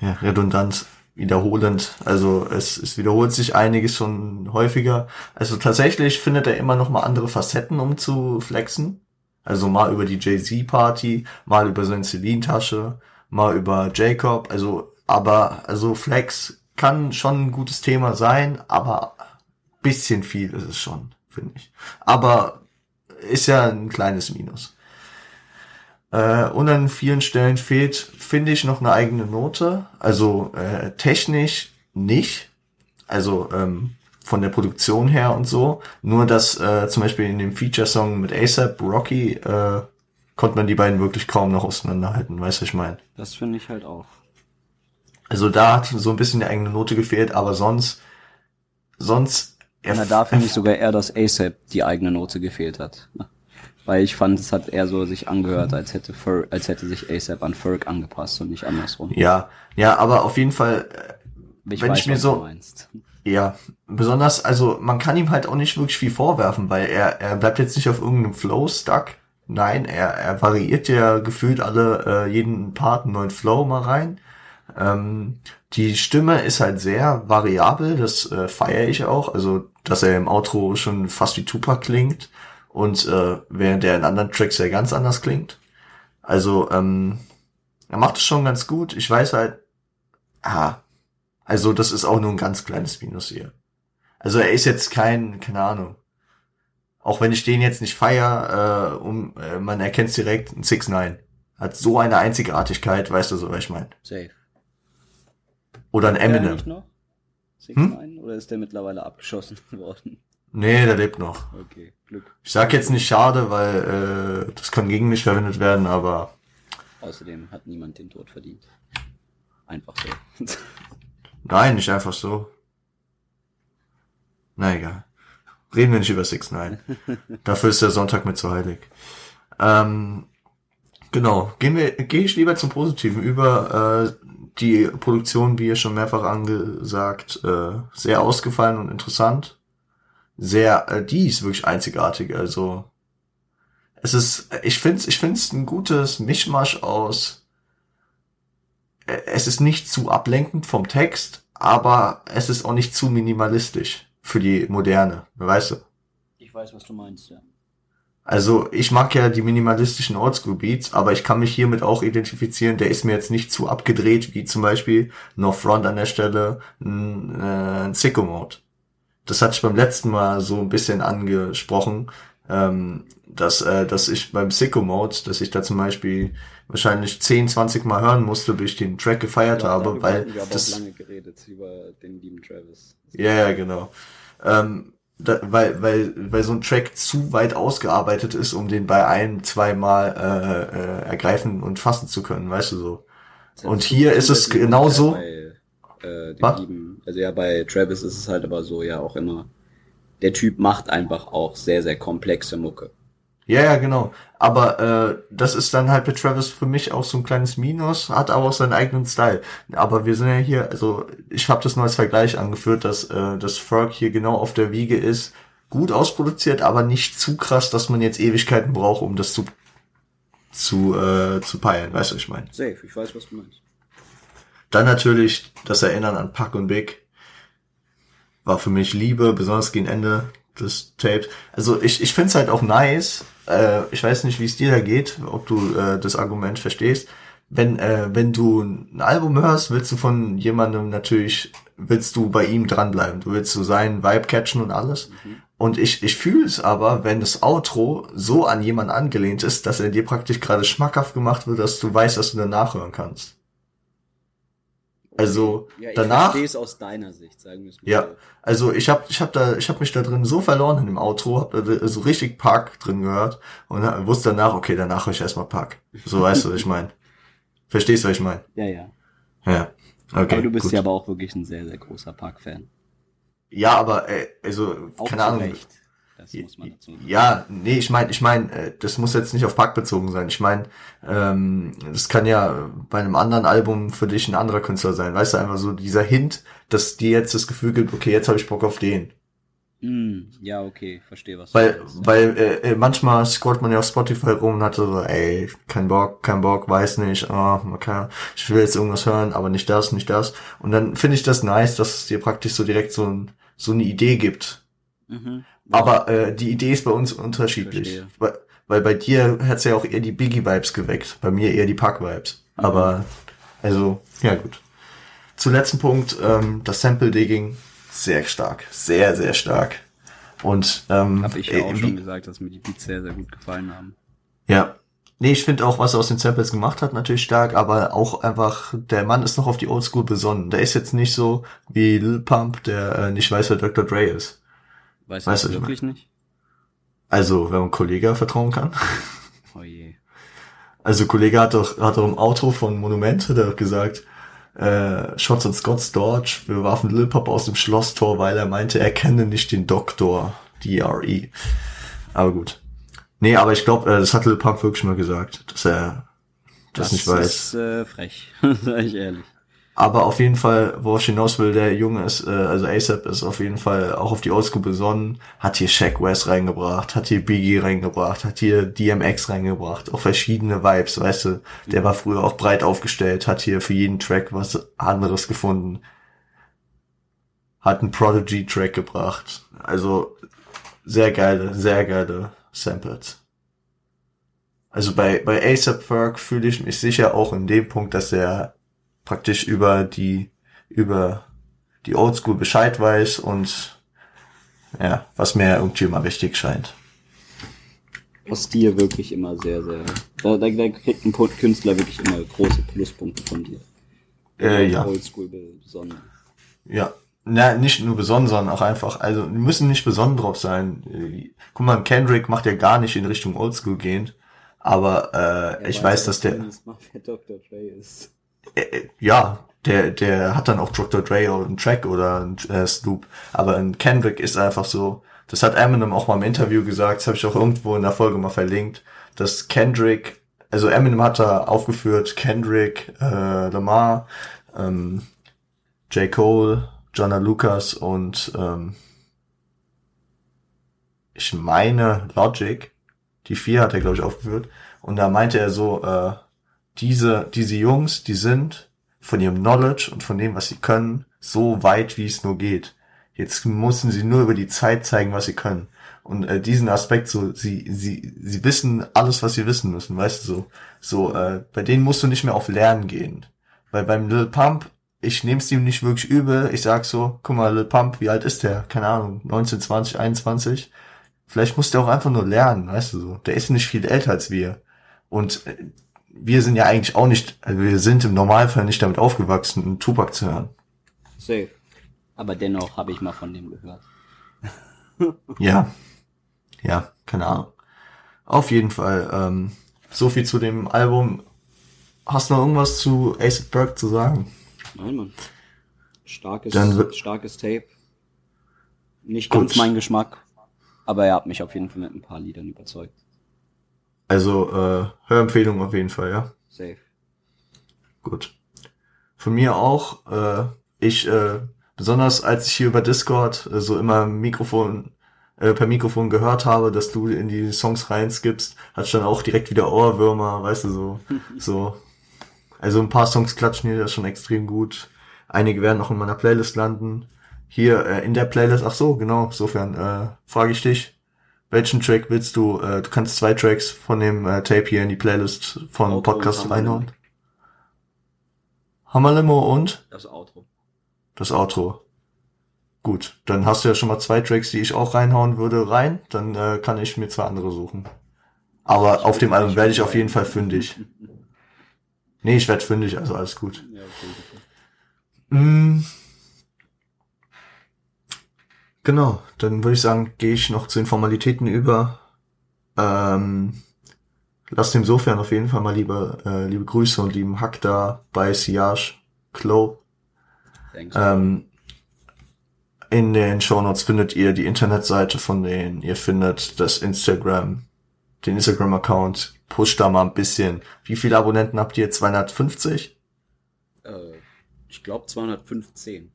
Ja, redundant. Wiederholend, also es, es wiederholt sich einiges schon häufiger. Also tatsächlich findet er immer noch mal andere Facetten, um zu flexen. Also mal über die Jay-Z-Party, mal über seine Celine-Tasche, mal über Jacob. Also, aber, also Flex kann schon ein gutes Thema sein, aber ein bisschen viel ist es schon, finde ich. Aber ist ja ein kleines Minus. Äh, und an vielen Stellen fehlt, finde ich, noch eine eigene Note. Also äh, technisch nicht, also ähm, von der Produktion her und so. Nur, dass äh, zum Beispiel in dem Feature-Song mit A$AP Rocky äh, konnte man die beiden wirklich kaum noch auseinanderhalten. Weißt du, was ich meine? Das finde ich halt auch. Also da hat so ein bisschen die eigene Note gefehlt, aber sonst... sonst Na, erf- da finde ich sogar eher, dass A$AP die eigene Note gefehlt hat. Weil ich fand, es hat eher so sich angehört, als hätte Ferg, als hätte sich A$AP an Ferg angepasst und nicht andersrum. Ja, ja, aber auf jeden Fall, ich wenn weiß, ich mir was so, du meinst. Ja, besonders, also man kann ihm halt auch nicht wirklich viel vorwerfen, weil er er bleibt jetzt nicht auf irgendeinem Flow stuck. Nein, er er variiert ja gefühlt alle äh, jeden Part einen neuen Flow mal rein. Ähm, die Stimme ist halt sehr variabel, das äh, feiere ich auch, also dass er im Outro schon fast wie Tupac klingt. Und äh, während der in anderen Tracks ja ganz anders klingt. Also, ähm, er macht es schon ganz gut. Ich weiß halt, ah, also das ist auch nur ein ganz kleines Minus hier. Also er ist jetzt kein, keine Ahnung. Auch wenn ich den jetzt nicht feiere, äh, um, äh, man erkennt direkt, ein six nine hat so eine Einzigartigkeit, weißt du so, was ich meine? Safe. Oder ein Eminem. Noch? six nine hm? Oder ist der mittlerweile abgeschossen worden? Nee, der lebt noch. Okay, Glück. Ich sag jetzt nicht schade, weil äh, das kann gegen mich verwendet werden, aber... Außerdem hat niemand den Tod verdient. Einfach so. Nein, nicht einfach so. Na egal. Reden wir nicht über six nine. Dafür ist der Sonntag mit zu heilig. Ähm, genau. Gehen wir, gehe ich lieber zum Positiven über. Äh, die Produktion, wie ihr schon mehrfach angesagt, äh, sehr ausgefallen und interessant. Sehr, äh, die ist wirklich einzigartig, also es ist, ich find's, ich find's ein gutes Mischmasch aus, äh, es ist nicht zu ablenkend vom Text, aber es ist auch nicht zu minimalistisch für die Moderne, weißt du? Ich weiß, was du meinst, ja. Also ich mag ja die minimalistischen Oldschool-Beats, aber ich kann mich hiermit auch identifizieren, der ist mir jetzt nicht zu abgedreht, wie zum Beispiel No Front an der Stelle, ein, äh, ein Sicko Mode. Das hatte ich beim letzten Mal so ein bisschen angesprochen. ähm, dass, äh, dass ich beim Sicko Mode, dass ich da zum Beispiel wahrscheinlich zehn, zwanzig Mal hören musste, bis ich den Track gefeiert ja, habe, weil wir das... lange geredet über den lieben Travis. Ja, yeah, genau. Ähm, da, weil, weil, weil so ein Track zu weit ausgearbeitet ist, um den bei ein-, zweimal äh, äh, ergreifen und fassen zu können, weißt du so. Und hier ist es genauso... Äh, lieben, also ja, bei Travis ist es halt aber so, ja auch immer, der Typ macht einfach auch sehr, sehr komplexe Mucke. Ja, ja, genau. Aber äh, das ist dann halt bei Travis für mich auch so ein kleines Minus, hat aber auch seinen eigenen Style. Aber wir sind ja hier, also ich habe das nur als Vergleich angeführt, dass äh, das Ferg hier genau auf der Wiege ist, gut ausproduziert, aber nicht zu krass, dass man jetzt Ewigkeiten braucht, um das zu zu äh, zu peilen, weißt du, was ich meine? Safe, ich weiß, was du meinst. Dann natürlich das Erinnern an Pac und Big war für mich Liebe, besonders gegen Ende des Tapes. Also ich ich find's halt auch nice. Äh, ich weiß nicht, wie es dir da geht, ob du äh, das Argument verstehst. Wenn äh, wenn du ein Album hörst, willst du von jemandem natürlich, willst du bei ihm dranbleiben. Du willst so seinen Vibe catchen und alles. Mhm. Und ich ich fühl's aber, wenn das Outro so an jemanden angelehnt ist, dass er dir praktisch gerade schmackhaft gemacht wird, dass du weißt, dass du danach hören kannst. Also ja, ich danach. Ich verstehe es aus deiner Sicht, sagen wir es mal. Ja, also ich habe, ich habe da, ich habe mich da drin so verloren in dem Outro, habe da so richtig Park drin gehört und wusste danach, okay, danach höre ich erstmal Park. So weißt du, was ich meine. Verstehst du, was ich meine? Ja, ja. Ja, okay. Aber du bist gut. Ja, aber auch wirklich ein sehr, sehr großer Park-Fan. Ja, aber äh, also auch keine Ahnung. Recht. Das muss man dazu sagen. Ja, nee, ich meine, ich meine, das muss jetzt nicht auf Park bezogen sein. Ich meine, ähm, das kann ja bei einem anderen Album für dich ein anderer Künstler sein. Weißt du, einfach so dieser Hint, dass dir jetzt das Gefühl gibt, okay, jetzt habe ich Bock auf den. Mm, ja, okay, verstehe, was weil, du meinst. Weil äh, manchmal scrollt man ja auf Spotify rum und hat so, ey, kein Bock, kein Bock, weiß nicht, oh, okay, ich will jetzt irgendwas hören, aber nicht das, nicht das. Und dann finde ich das nice, dass es dir praktisch so direkt so, ein, so eine Idee gibt. Mhm. Aber äh, die Idee ist bei uns unterschiedlich. Weil, weil bei dir hat's ja auch eher die Biggie-Vibes geweckt, bei mir eher die Park-Vibes. Mhm. Aber, also, ja gut. Zum letzten Punkt, ähm, das Sample-Digging, sehr stark, sehr, sehr stark. Und ähm, habe ich ja auch äh, schon gesagt, dass mir die Beats sehr, sehr gut gefallen haben. Ja. Nee, ich finde auch, was er aus den Samples gemacht hat, natürlich stark, aber auch einfach, der Mann ist noch auf die Oldschool besonnen. Der ist jetzt nicht so wie Lil Pump, der äh, nicht weiß, wer Doktor Dre ist. Weißt du das wirklich nicht? Also, wenn man Kollega vertrauen kann. Oh je. Also, Kollega hat doch, hat doch im Auto von Monument, hat er gesagt, äh, Shots on Scott's Dodge, wir warfen Lil Pop aus dem Schlosstor, weil er meinte, er kenne nicht den Doktor, D R E. Aber gut. Nee, aber ich glaube, das hat Lil Pump wirklich mal gesagt, dass er das, das nicht weiß. Das ist äh, frech, sag ich ehrlich. Aber auf jeden Fall, worauf ich hinaus will, der Junge ist, äh, also A$AP ist auf jeden Fall auch auf die Oldschool besonnen, hat hier Sheck Wes reingebracht, hat hier Biggie reingebracht, hat hier D M X reingebracht, auch verschiedene Vibes, weißt du, der war früher auch breit aufgestellt, hat hier für jeden Track was anderes gefunden, hat einen Prodigy-Track gebracht, also sehr geile, sehr geile Samples. Also bei bei A$AP Ferg fühle ich mich sicher auch in dem Punkt, dass er praktisch über die über die Oldschool Bescheid weiß und ja, was mir irgendwie immer wichtig scheint. Was dir wirklich immer sehr, sehr... Da, da, da kriegt ein Künstler wirklich immer große Pluspunkte von dir. Äh, ja. Oldschool besonnen. Ja. Na, nicht nur besonnen, sondern auch einfach, also wir müssen nicht besonnen drauf sein. Guck mal, Kendrick macht ja gar nicht in Richtung Oldschool gehend, aber äh, ich weiß, weiß, dass der... Mal, wer Doktor Dre ist. Ja, der der hat dann auch Doktor Dre oder einen Track oder einen äh, Snoop, aber ein Kendrick ist einfach so, das hat Eminem auch mal im Interview gesagt, das habe ich auch irgendwo in der Folge mal verlinkt, dass Kendrick, also Eminem hat da aufgeführt, Kendrick, äh, Lamar, ähm, J. Cole, Jonna Lucas und ähm, ich meine Logic, die vier hat er glaube ich aufgeführt und da meinte er so, äh, Diese, diese Jungs, die sind von ihrem Knowledge und von dem, was sie können, so weit, wie es nur geht. Jetzt mussten sie nur über die Zeit zeigen, was sie können. Und äh, diesen Aspekt, so, sie, sie, sie wissen alles, was sie wissen müssen, weißt du, so, so, äh, bei denen musst du nicht mehr auf Lernen gehen. Weil beim Lil Pump, ich nehm's ihm nicht wirklich übel, ich sag so, guck mal, Lil Pump, wie alt ist der? Keine Ahnung, neunzehn, zwanzig, einundzwanzig. Vielleicht muss der auch einfach nur lernen, weißt du so. Der ist nicht viel älter als wir. Und wir sind ja eigentlich auch nicht, wir sind im Normalfall nicht damit aufgewachsen, einen Tupac zu hören. Safe. Aber dennoch habe ich mal von dem gehört. Ja. Ja, keine Ahnung. Auf jeden Fall, ähm, so viel zu dem Album. Hast du noch irgendwas zu A$AP Ferg zu sagen? Nein, Mann. Starkes, Dann, starkes Tape. Nicht ganz gut. Mein Geschmack, aber er hat mich auf jeden Fall mit ein paar Liedern überzeugt. Also, äh, Hörempfehlung auf jeden Fall, ja? Safe. Gut. Von mir auch, äh, ich, äh, besonders als ich hier über Discord äh, so immer Mikrofon, äh, per Mikrofon gehört habe, dass du in die Songs reinskippst, hatte ich dann auch direkt wieder Ohrwürmer, weißt du, so, so. Also ein paar Songs klatschen hier das schon extrem gut. Einige werden auch in meiner Playlist landen. Hier, äh, in der Playlist, ach so, genau, insofern, äh, frage ich dich. Welchen Track willst du? Äh, du kannst zwei Tracks von dem äh, Tape hier in die Playlist von Outro Podcast reinhauen. Hammerlimo und? Das Outro. Das Outro. Gut, dann hast du ja schon mal zwei Tracks, die ich auch reinhauen würde, rein. Dann äh, kann ich mir zwei andere suchen. Aber ich auf dem Album werde ich auf jeden Fall fündig. Nee, ich werde fündig, also alles gut. Ja, okay. Mm. Genau, dann würde ich sagen, gehe ich noch zu den Formalitäten über. Ähm, lasst insofern auf jeden Fall mal liebe, äh, liebe Grüße und lieben Hack da bei Siage Klo. Ähm, in den Shownotes findet ihr die Internetseite von denen, ihr findet das Instagram, den Instagram-Account. Pusht da mal ein bisschen. Wie viele Abonnenten habt ihr? zweihundertfünfzig? Äh, ich glaube zweihundertfünfzehn.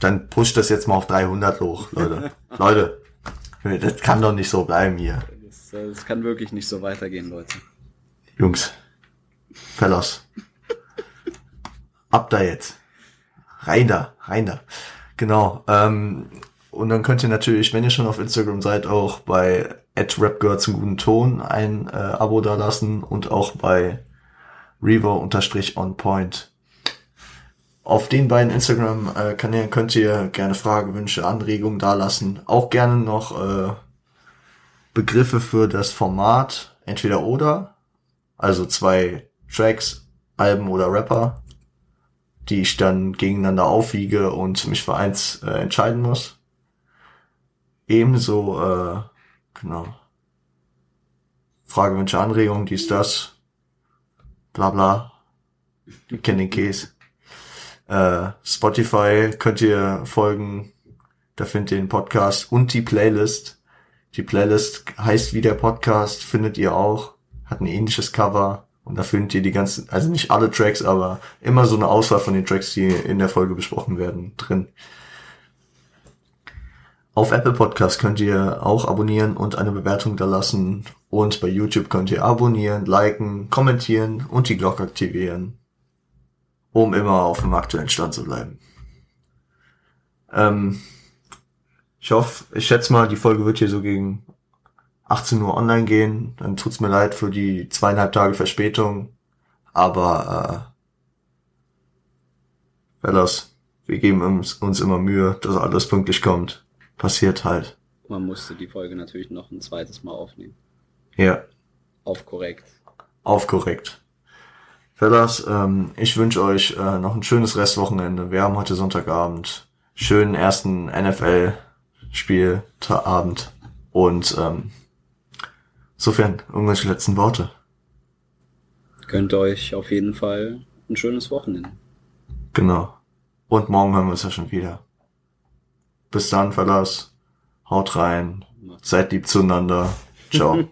Dann pusht das jetzt mal auf dreihundert hoch, Leute. Leute, das kann doch nicht so bleiben hier. Das, das kann wirklich nicht so weitergehen, Leute. Jungs, Fellas, ab da jetzt. Rein da, rein da. Genau. Ähm, und dann könnt ihr natürlich, wenn ihr schon auf Instagram seid, auch bei at rapgirl zum guten Ton ein äh, Abo dalassen und auch bei revo_onpoint. Auf den beiden Instagram-Kanälen könnt ihr gerne Fragen, Wünsche, Anregungen dalassen. Auch gerne noch äh, Begriffe für das Format. Entweder oder. Also zwei Tracks, Alben oder Rapper, die ich dann gegeneinander aufwiege und mich für eins äh, entscheiden muss. Ebenso, äh, genau. Frage, Wünsche, Anregungen, dies, das. Bla bla. Ich kenn den Käse. Uh, Spotify könnt ihr folgen, da findet ihr den Podcast und die Playlist. Die Playlist heißt wie der Podcast, findet ihr auch, hat ein ähnliches Cover und da findet ihr die ganzen, also nicht alle Tracks, aber immer so eine Auswahl von den Tracks, die in der Folge besprochen werden, drin. Auf Apple Podcast könnt ihr auch abonnieren und eine Bewertung da lassen und bei YouTube könnt ihr abonnieren, liken, kommentieren und die Glocke aktivieren, um immer auf dem aktuellen Stand zu bleiben. Ähm, ich hoffe, ich schätze mal, die Folge wird hier so gegen achtzehn Uhr online gehen. Dann tut's mir leid für die zweieinhalb Tage Verspätung. Aber, äh, Fellas, wir geben uns, uns immer Mühe, dass alles pünktlich kommt. Passiert halt. Man musste die Folge natürlich noch ein zweites Mal aufnehmen. Ja. Auf korrekt. Auf korrekt. Fellas, ähm, ich wünsche euch äh, noch ein schönes Restwochenende. Wir haben heute Sonntagabend schönen ersten N F L-Spielabend und ähm, insofern irgendwelche letzten Worte. Könnt euch auf jeden Fall ein schönes Wochenende. Genau. Und morgen hören wir uns ja schon wieder. Bis dann, Fellas. Haut rein. Seid lieb zueinander. Ciao.